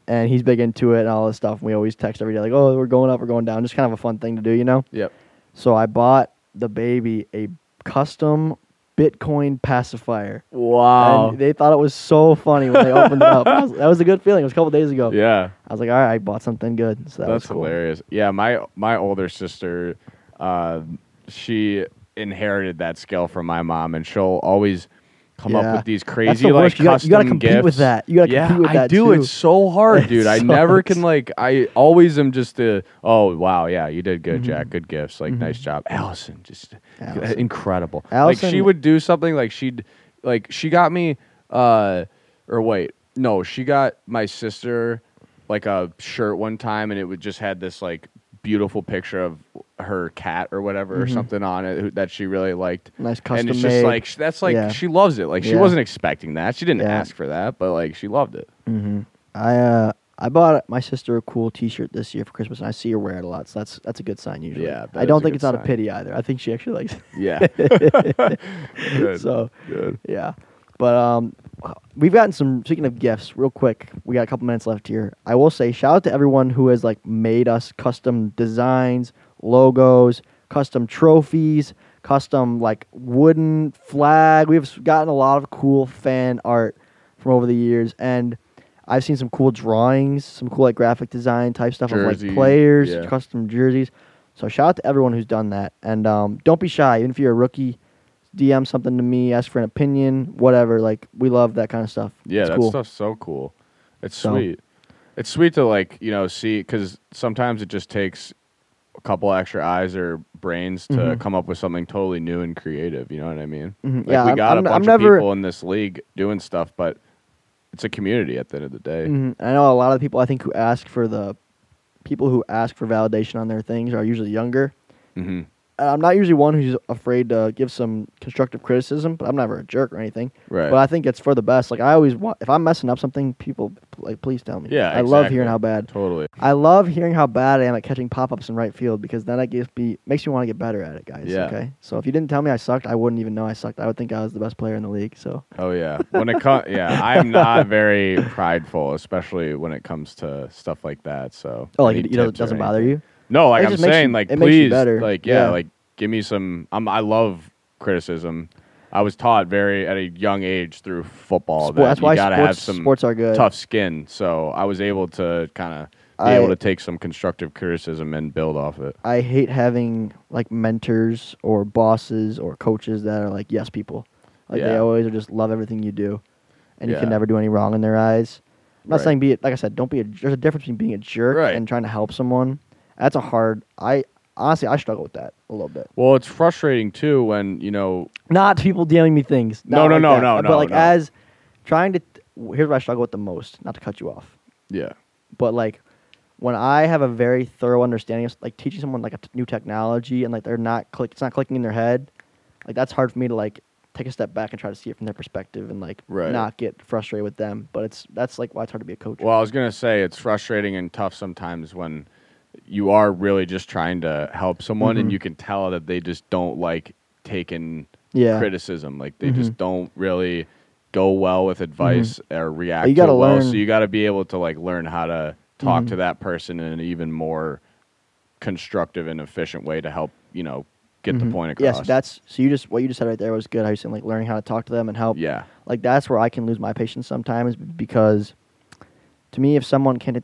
And he's big into it and all this stuff. And we always text every day, like, oh, we're going up, we're going down. Just kind of a fun thing to do, you know? Yep. So I bought the baby a custom Bitcoin pacifier. Wow. And they thought it was so funny when they opened it up. That was a good feeling. It was a couple days ago. Yeah. I was like, all right, I bought something good. So that's cool. Hilarious. Yeah, my older sister, she inherited that skill from my mom, and she'll always come up with these crazy, like, custom gifts. You got to compete with that. I do. It's so hard, dude. I never can, like, I always am just oh, wow, yeah, you did good, Jack. Good gifts. Like, nice job. Allison, just incredible. Allison, like, she would do something, like, she got me, she got my sister, like, a shirt one time, and it would just had this, like, beautiful picture of her cat or whatever or something on it that she really liked. Nice custom made. And it's just like, that's like, she loves it. Like, she wasn't expecting that. She didn't ask for that, but, like, she loved it. Mm-hmm. I bought my sister a cool T-shirt this year for Christmas, and I see her wear it a lot, so that's a good sign usually. Yeah, I don't think it's out of pity either. I think she actually likes it. Yeah. Good. So, good. Yeah. But we've gotten some, speaking of gifts, real quick, we got a couple minutes left here. I will say, shout out to everyone who has, like, made us custom designs, logos, custom trophies, custom, like, wooden flag. We've gotten a lot of cool fan art from over the years, and I've seen some cool drawings, some cool, like, graphic design type stuff of, like, players, custom jerseys. So shout out to everyone who's done that. And don't be shy, even if you're a rookie. DM something to me, ask for an opinion, whatever. Like, we love that kind of stuff. Yeah, it's cool. Stuff's so cool. It's sweet. It's sweet to, like, you know, see, because sometimes it just takes a couple extra eyes or brains to come up with something totally new and creative. You know what I mean? Mm-hmm. Like, yeah, we got a bunch of people in this league doing stuff, but it's a community at the end of the day. Mm-hmm. I know a lot of people, I think, who ask for validation on their things are usually younger. Mm-hmm. I'm not usually one who's afraid to give some constructive criticism, but I'm never a jerk or anything. Right. But I think it's for the best. Like, I always want, if I'm messing up something, people, like, please tell me. Yeah, I love hearing how bad. Totally. I love hearing how bad I am at catching pop-ups in right field, because then makes me want to get better at it, guys. Yeah. Okay? So if you didn't tell me I sucked, I wouldn't even know I sucked. I would think I was the best player in the league, so. Oh, yeah. When it comes, I'm not very prideful, especially when it comes to stuff like that, so. Oh, like, it doesn't bother you? No, like, I'm saying, like, please, like, yeah, like, give me some, I love criticism. I was taught at a young age through football that you got to have some tough skin. So I was able to kind of be able to take some constructive criticism and build off it. I hate having, like, mentors or bosses or coaches that are, like, yes people. Like, they always are just love everything you do, and you can never do any wrong in their eyes. I'm not saying, like I said, don't be a jerk. There's a difference between being a jerk and trying to help someone. That's a hard. I honestly struggle with that a little bit. Well, it's frustrating too when, you know, not people DMing me things. As trying to. Here's what I struggle with the most. Not to cut you off. Yeah. But, like, when I have a very thorough understanding of, like, teaching someone, like, a new technology, and, like, they're not it's not clicking in their head. Like, that's hard for me to, like, take a step back and try to see it from their perspective and, like, not get frustrated with them. But that's like why it's hard to be a coach. Well, I was gonna say it's frustrating and tough sometimes when you are really just trying to help someone, and you can tell that they just don't like taking criticism. Like, they just don't really go well with advice or react to it well. So you got to be able to, like, learn how to talk to that person in an even more constructive and efficient way to help, you know, get the point across. Yes, yeah, so what you just said right there was good. How you said, like, learning how to talk to them and help. Yeah. Like, that's where I can lose my patience sometimes, because to me, if someone can't take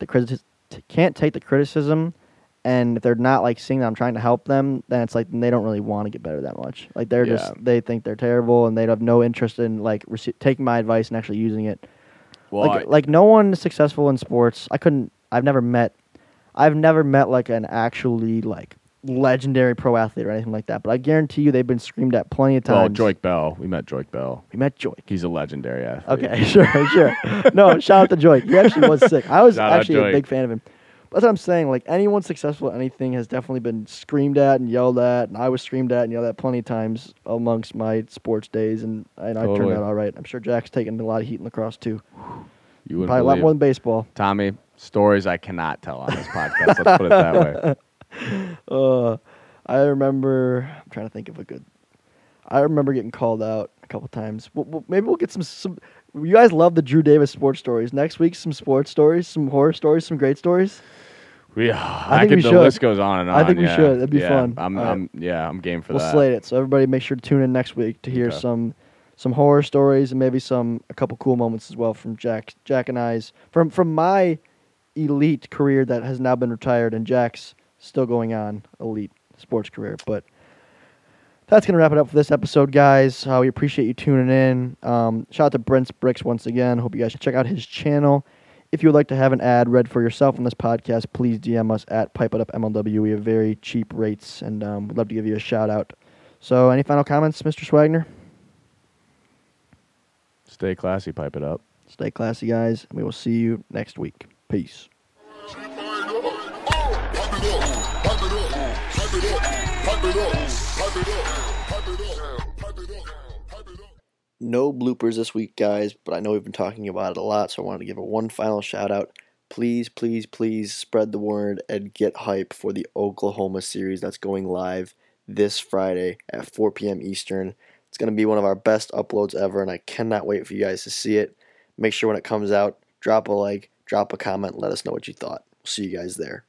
the criticism, and if they're not, like, seeing that I'm trying to help them, then it's like they don't really want to get better that much. Like, they're they think they're terrible, and they have no interest in, like, taking my advice and actually using it. Well, like no one is successful in sports. I've never met like an actually, like, legendary pro athlete or anything like that, but I guarantee you they've been screamed at plenty of times. Well, We met Joik. He's a legendary athlete. Okay, sure. No, shout out to Joik. He actually was sick. I was actually a big fan of him. But that's what I'm saying. Like, anyone successful at anything has definitely been screamed at and yelled at, and I was screamed at and yelled at plenty of times amongst my sports days, and I turned out all right. I'm sure Jack's taken a lot of heat in lacrosse, too. You wouldn't believe. Probably a lot more than baseball. Tommy, Stories I cannot tell on this podcast. Let's put it that way. I remember. I'm trying to think of a good. I remember getting called out a couple times. Maybe we'll get some. You guys love the Drew Davis sports stories. Next week, some sports stories, some horror stories, some great stories. Yeah, I think the list goes on and on. I think we should. That'd be fun. I'm game for that. We'll slate it. So everybody, make sure to tune in next week to hear some horror stories and maybe a couple cool moments as well from Jack and I's from my elite career that has now been retired, and Jack's still going on elite sports career. But that's gonna wrap it up for this episode, guys. We appreciate you tuning in. Shout out to Brent's Bricks once again. Hope you guys check out his channel. If you would like to have an ad read for yourself on this podcast, please DM us at Pipe It Up MLW. We have very cheap rates, and we'd love to give you a shout out. So, any final comments, Mr. Swagner? Stay classy, Pipe It Up. Stay classy, guys. We will see you next week. Peace. No bloopers this week, guys, but I know we've been talking about it a lot, so I wanted to give it one final shout-out. Please, please, please spread the word and get hype for the Oklahoma series that's going live this Friday at 4 p.m. Eastern. It's going to be one of our best uploads ever, and I cannot wait for you guys to see it. Make sure when it comes out, drop a like, drop a comment, let us know what you thought. See you guys there.